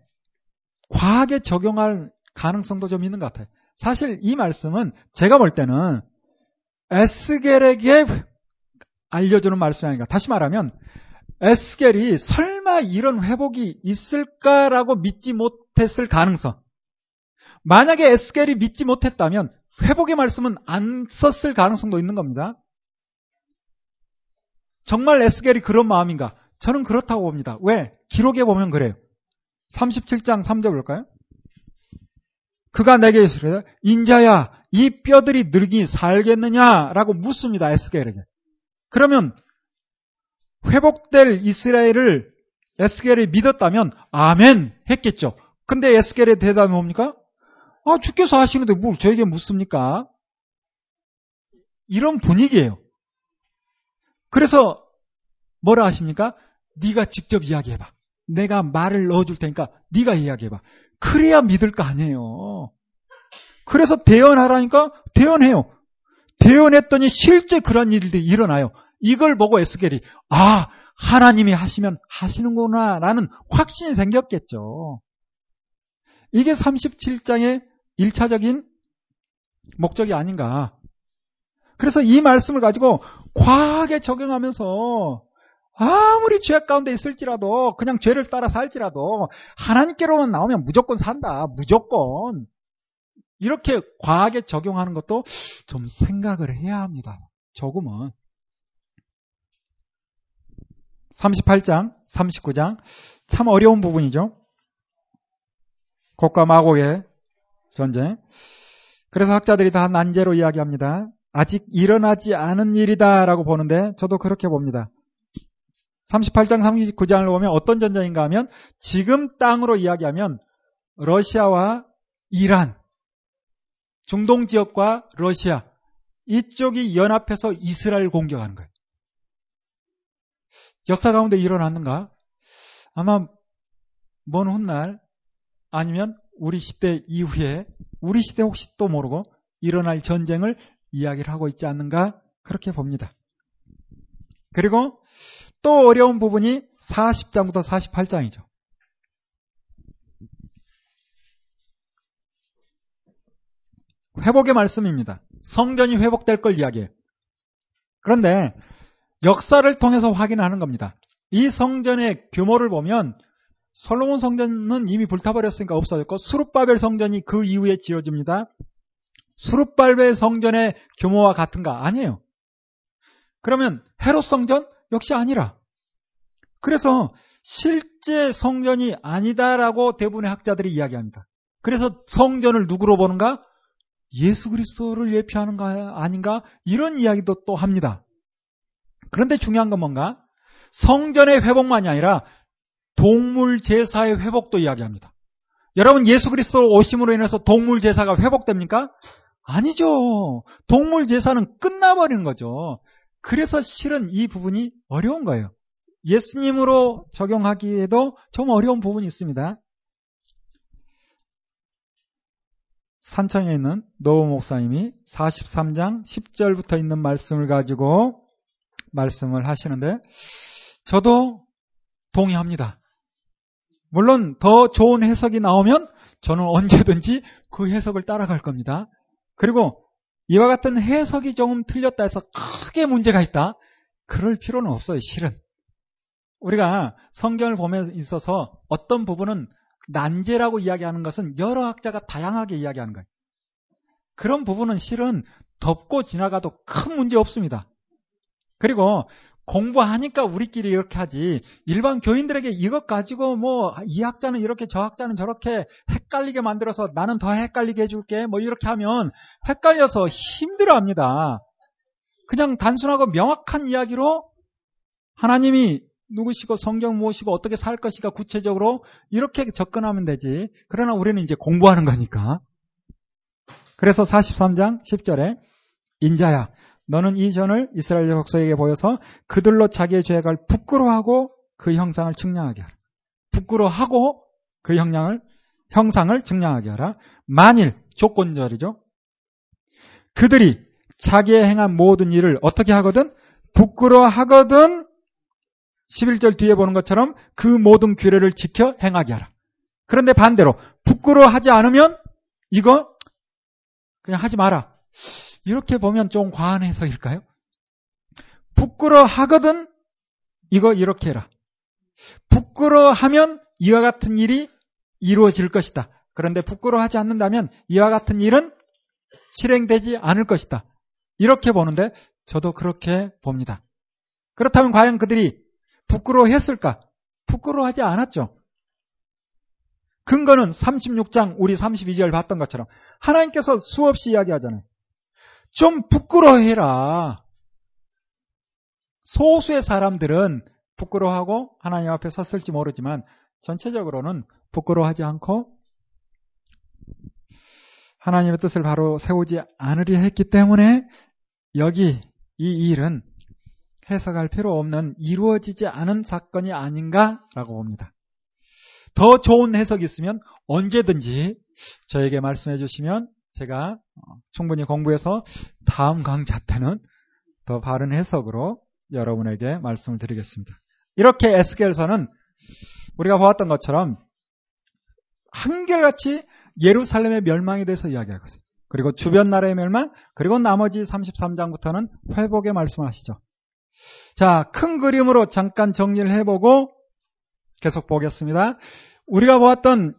과하게 적용할 가능성도 좀 있는 것 같아요. 사실 이 말씀은 제가 볼 때는 에스겔에게 알려주는 말씀이 아닌가. 다시 말하면 에스겔이 설마 이런 회복이 있을까라고 믿지 못했을 가능성. 만약에 에스겔이 믿지 못했다면 회복의 말씀은 안 썼을 가능성도 있는 겁니다. 정말 에스겔이 그런 마음인가? 저는 그렇다고 봅니다. 왜? 기록에 보면 그래요. 삼십칠 장 삼 절 볼까요? 그가 내게 이르되 인자야 이 뼈들이 늙이 살겠느냐라고 묻습니다. 에스겔에게. 그러면 회복될 이스라엘을 에스겔이 믿었다면 아멘 했겠죠. 근데 에스겔의 대답이 뭡니까? 아, 주께서 하시는데 뭘 저에게 묻습니까? 이런 분위기예요. 그래서 뭐라 하십니까? 네가 직접 이야기해봐. 내가 말을 넣어줄 테니까 네가 이야기해봐. 그래야 믿을 거 아니에요. 그래서 대언하라니까 대언해요. 대언했더니 실제 그런 일들이 일어나요. 이걸 보고 에스겔이 아 하나님이 하시면 하시는구나 라는 확신이 생겼겠죠. 이게 삼십칠 장의 일차적인 목적이 아닌가. 그래서 이 말씀을 가지고 과하게 적용하면서 아무리 죄 가운데 있을지라도 그냥 죄를 따라 살지라도 하나님께로만 나오면 무조건 산다. 무조건. 이렇게 과하게 적용하는 것도 좀 생각을 해야 합니다. 조금은. 삼십팔 장, 삼십구 장 참 어려운 부분이죠. 곡과 마곡의 전쟁. 그래서 학자들이 다 난제로 이야기합니다. 아직 일어나지 않은 일이다 라고 보는데 저도 그렇게 봅니다. 삼십팔 장, 삼십구 장을 보면 어떤 전쟁인가 하면 지금 땅으로 이야기하면 러시아와 이란, 중동 지역과 러시아 이쪽이 연합해서 이스라엘 공격하는 거예요. 역사 가운데 일어났는가? 아마 먼 훗날 아니면 우리 시대 이후에 우리 시대 혹시 또 모르고 일어날 전쟁을 이야기를 하고 있지 않는가? 그렇게 봅니다. 그리고 또 어려운 부분이 사십 장부터 사십팔 장이죠. 회복의 말씀입니다. 성전이 회복될 걸 이야기해요. 그런데 역사를 통해서 확인하는 겁니다. 이 성전의 규모를 보면 솔로몬 성전은 이미 불타버렸으니까 없어졌고 스룹바벨 성전이 그 이후에 지어집니다. 스룹바벨 성전의 규모와 같은가? 아니에요. 그러면 헤롯 성전? 역시 아니라. 그래서 실제 성전이 아니다라고 대부분의 학자들이 이야기합니다. 그래서 성전을 누구로 보는가? 예수 그리스도를 예표하는가 아닌가? 이런 이야기도 또 합니다. 그런데 중요한 건 뭔가? 성전의 회복만이 아니라 동물 제사의 회복도 이야기합니다. 여러분, 예수 그리스도 오심으로 인해서 동물 제사가 회복됩니까? 아니죠. 동물 제사는 끝나버리는 거죠. 그래서 실은 이 부분이 어려운 거예요. 예수님으로 적용하기에도 좀 어려운 부분이 있습니다. 산청에 있는 노후 목사님이 사십삼 장 십 절부터 있는 말씀을 가지고 말씀을 하시는데, 저도 동의합니다. 물론 더 좋은 해석이 나오면 저는 언제든지 그 해석을 따라갈 겁니다. 그리고 이와 같은 해석이 조금 틀렸다 해서 크게 문제가 있다, 그럴 필요는 없어요. 실은 우리가 성경을 보면서 있어서 어떤 부분은 난제라고 이야기하는 것은 여러 학자가 다양하게 이야기하는 거예요. 그런 부분은 실은 덮고 지나가도 큰 문제 없습니다. 그리고 공부하니까 우리끼리 이렇게 하지, 일반 교인들에게 이것 가지고 뭐 이 학자는 이렇게 저 학자는 저렇게 헷갈리게 만들어서 나는 더 헷갈리게 해줄게 뭐 이렇게 하면 헷갈려서 힘들어합니다. 그냥 단순하고 명확한 이야기로 하나님이 누구시고 성경 무엇이고 어떻게 살 것인가 구체적으로 이렇게 접근하면 되지. 그러나 우리는 이제 공부하는 거니까. 그래서 사십삼 장 십 절에 인자야, 너는 이 전을 이스라엘 족속에게 보여서 그들로 자기의 죄악을 부끄러워하고 그 형상을 측량하게 하라. 부끄러워하고 그 형량을, 형상을 측량하게 하라. 만일, 조건절이죠. 그들이 자기의 행한 모든 일을 어떻게 하거든? 부끄러워하거든? 십일 절 뒤에 보는 것처럼 그 모든 규례를 지켜 행하게 하라. 그런데 반대로 부끄러워하지 않으면 이거 그냥 하지 마라. 이렇게 보면 좀 과한 해석일까요? 부끄러워하거든 이거 이렇게 해라. 부끄러워하면 이와 같은 일이 이루어질 것이다. 그런데 부끄러워하지 않는다면 이와 같은 일은 실행되지 않을 것이다. 이렇게 보는데 저도 그렇게 봅니다. 그렇다면 과연 그들이 부끄러워했을까? 부끄러워하지 않았죠. 근거는 삼십육 장 우리 삼십이 절 봤던 것처럼 하나님께서 수없이 이야기하잖아요. 좀 부끄러워해라. 소수의 사람들은 부끄러워하고 하나님 앞에 섰을지 모르지만 전체적으로는 부끄러워하지 않고 하나님의 뜻을 바로 세우지 않으려 했기 때문에 여기 이 일은 해석할 필요 없는 이루어지지 않은 사건이 아닌가라고 봅니다. 더 좋은 해석이 있으면 언제든지 저에게 말씀해 주시면 제가 충분히 공부해서 다음 강좌 때는 더 바른 해석으로 여러분에게 말씀을 드리겠습니다. 이렇게 에스겔서는 우리가 보았던 것처럼 한결같이 예루살렘의 멸망에 대해서 이야기하고 있어요. 그리고 주변 나라의 멸망, 그리고 나머지 삼십삼 장부터는 회복의 말씀하시죠. 자, 큰 그림으로 잠깐 정리를 해보고 계속 보겠습니다. 우리가 보았던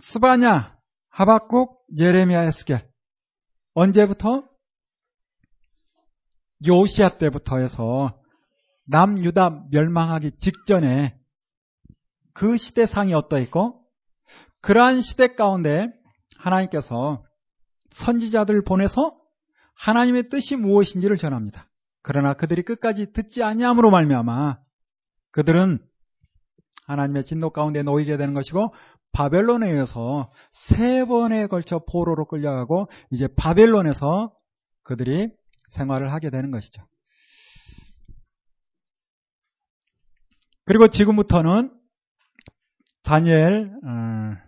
스바냐, 하박국, 예레미야, 에스겔, 언제부터? 요시야 때부터 해서 남유다 멸망하기 직전에 그 시대상이 어떠했고, 그러한 시대 가운데 하나님께서 선지자들을 보내서 하나님의 뜻이 무엇인지를 전합니다. 그러나 그들이 끝까지 듣지 아니함으로 말미암아 그들은 하나님의 진노 가운데 놓이게 되는 것이고, 바벨론에 의해서 세 번에 걸쳐 포로로 끌려가고 이제 바벨론에서 그들이 생활을 하게 되는 것이죠. 그리고 지금부터는 다니엘 음,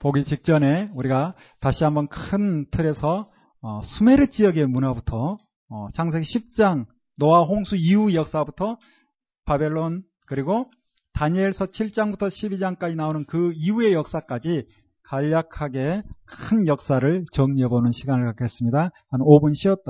보기 직전에 우리가 다시 한번 큰 틀에서 어, 수메르 지역의 문화부터 어, 창세기 십 장 노아 홍수 이후 역사부터 바벨론, 그리고 다니엘서 칠 장부터 십이 장까지 나오는 그 이후의 역사까지 간략하게 큰 역사를 정리해보는 시간을 갖겠습니다. 한 오 분 쉬었다.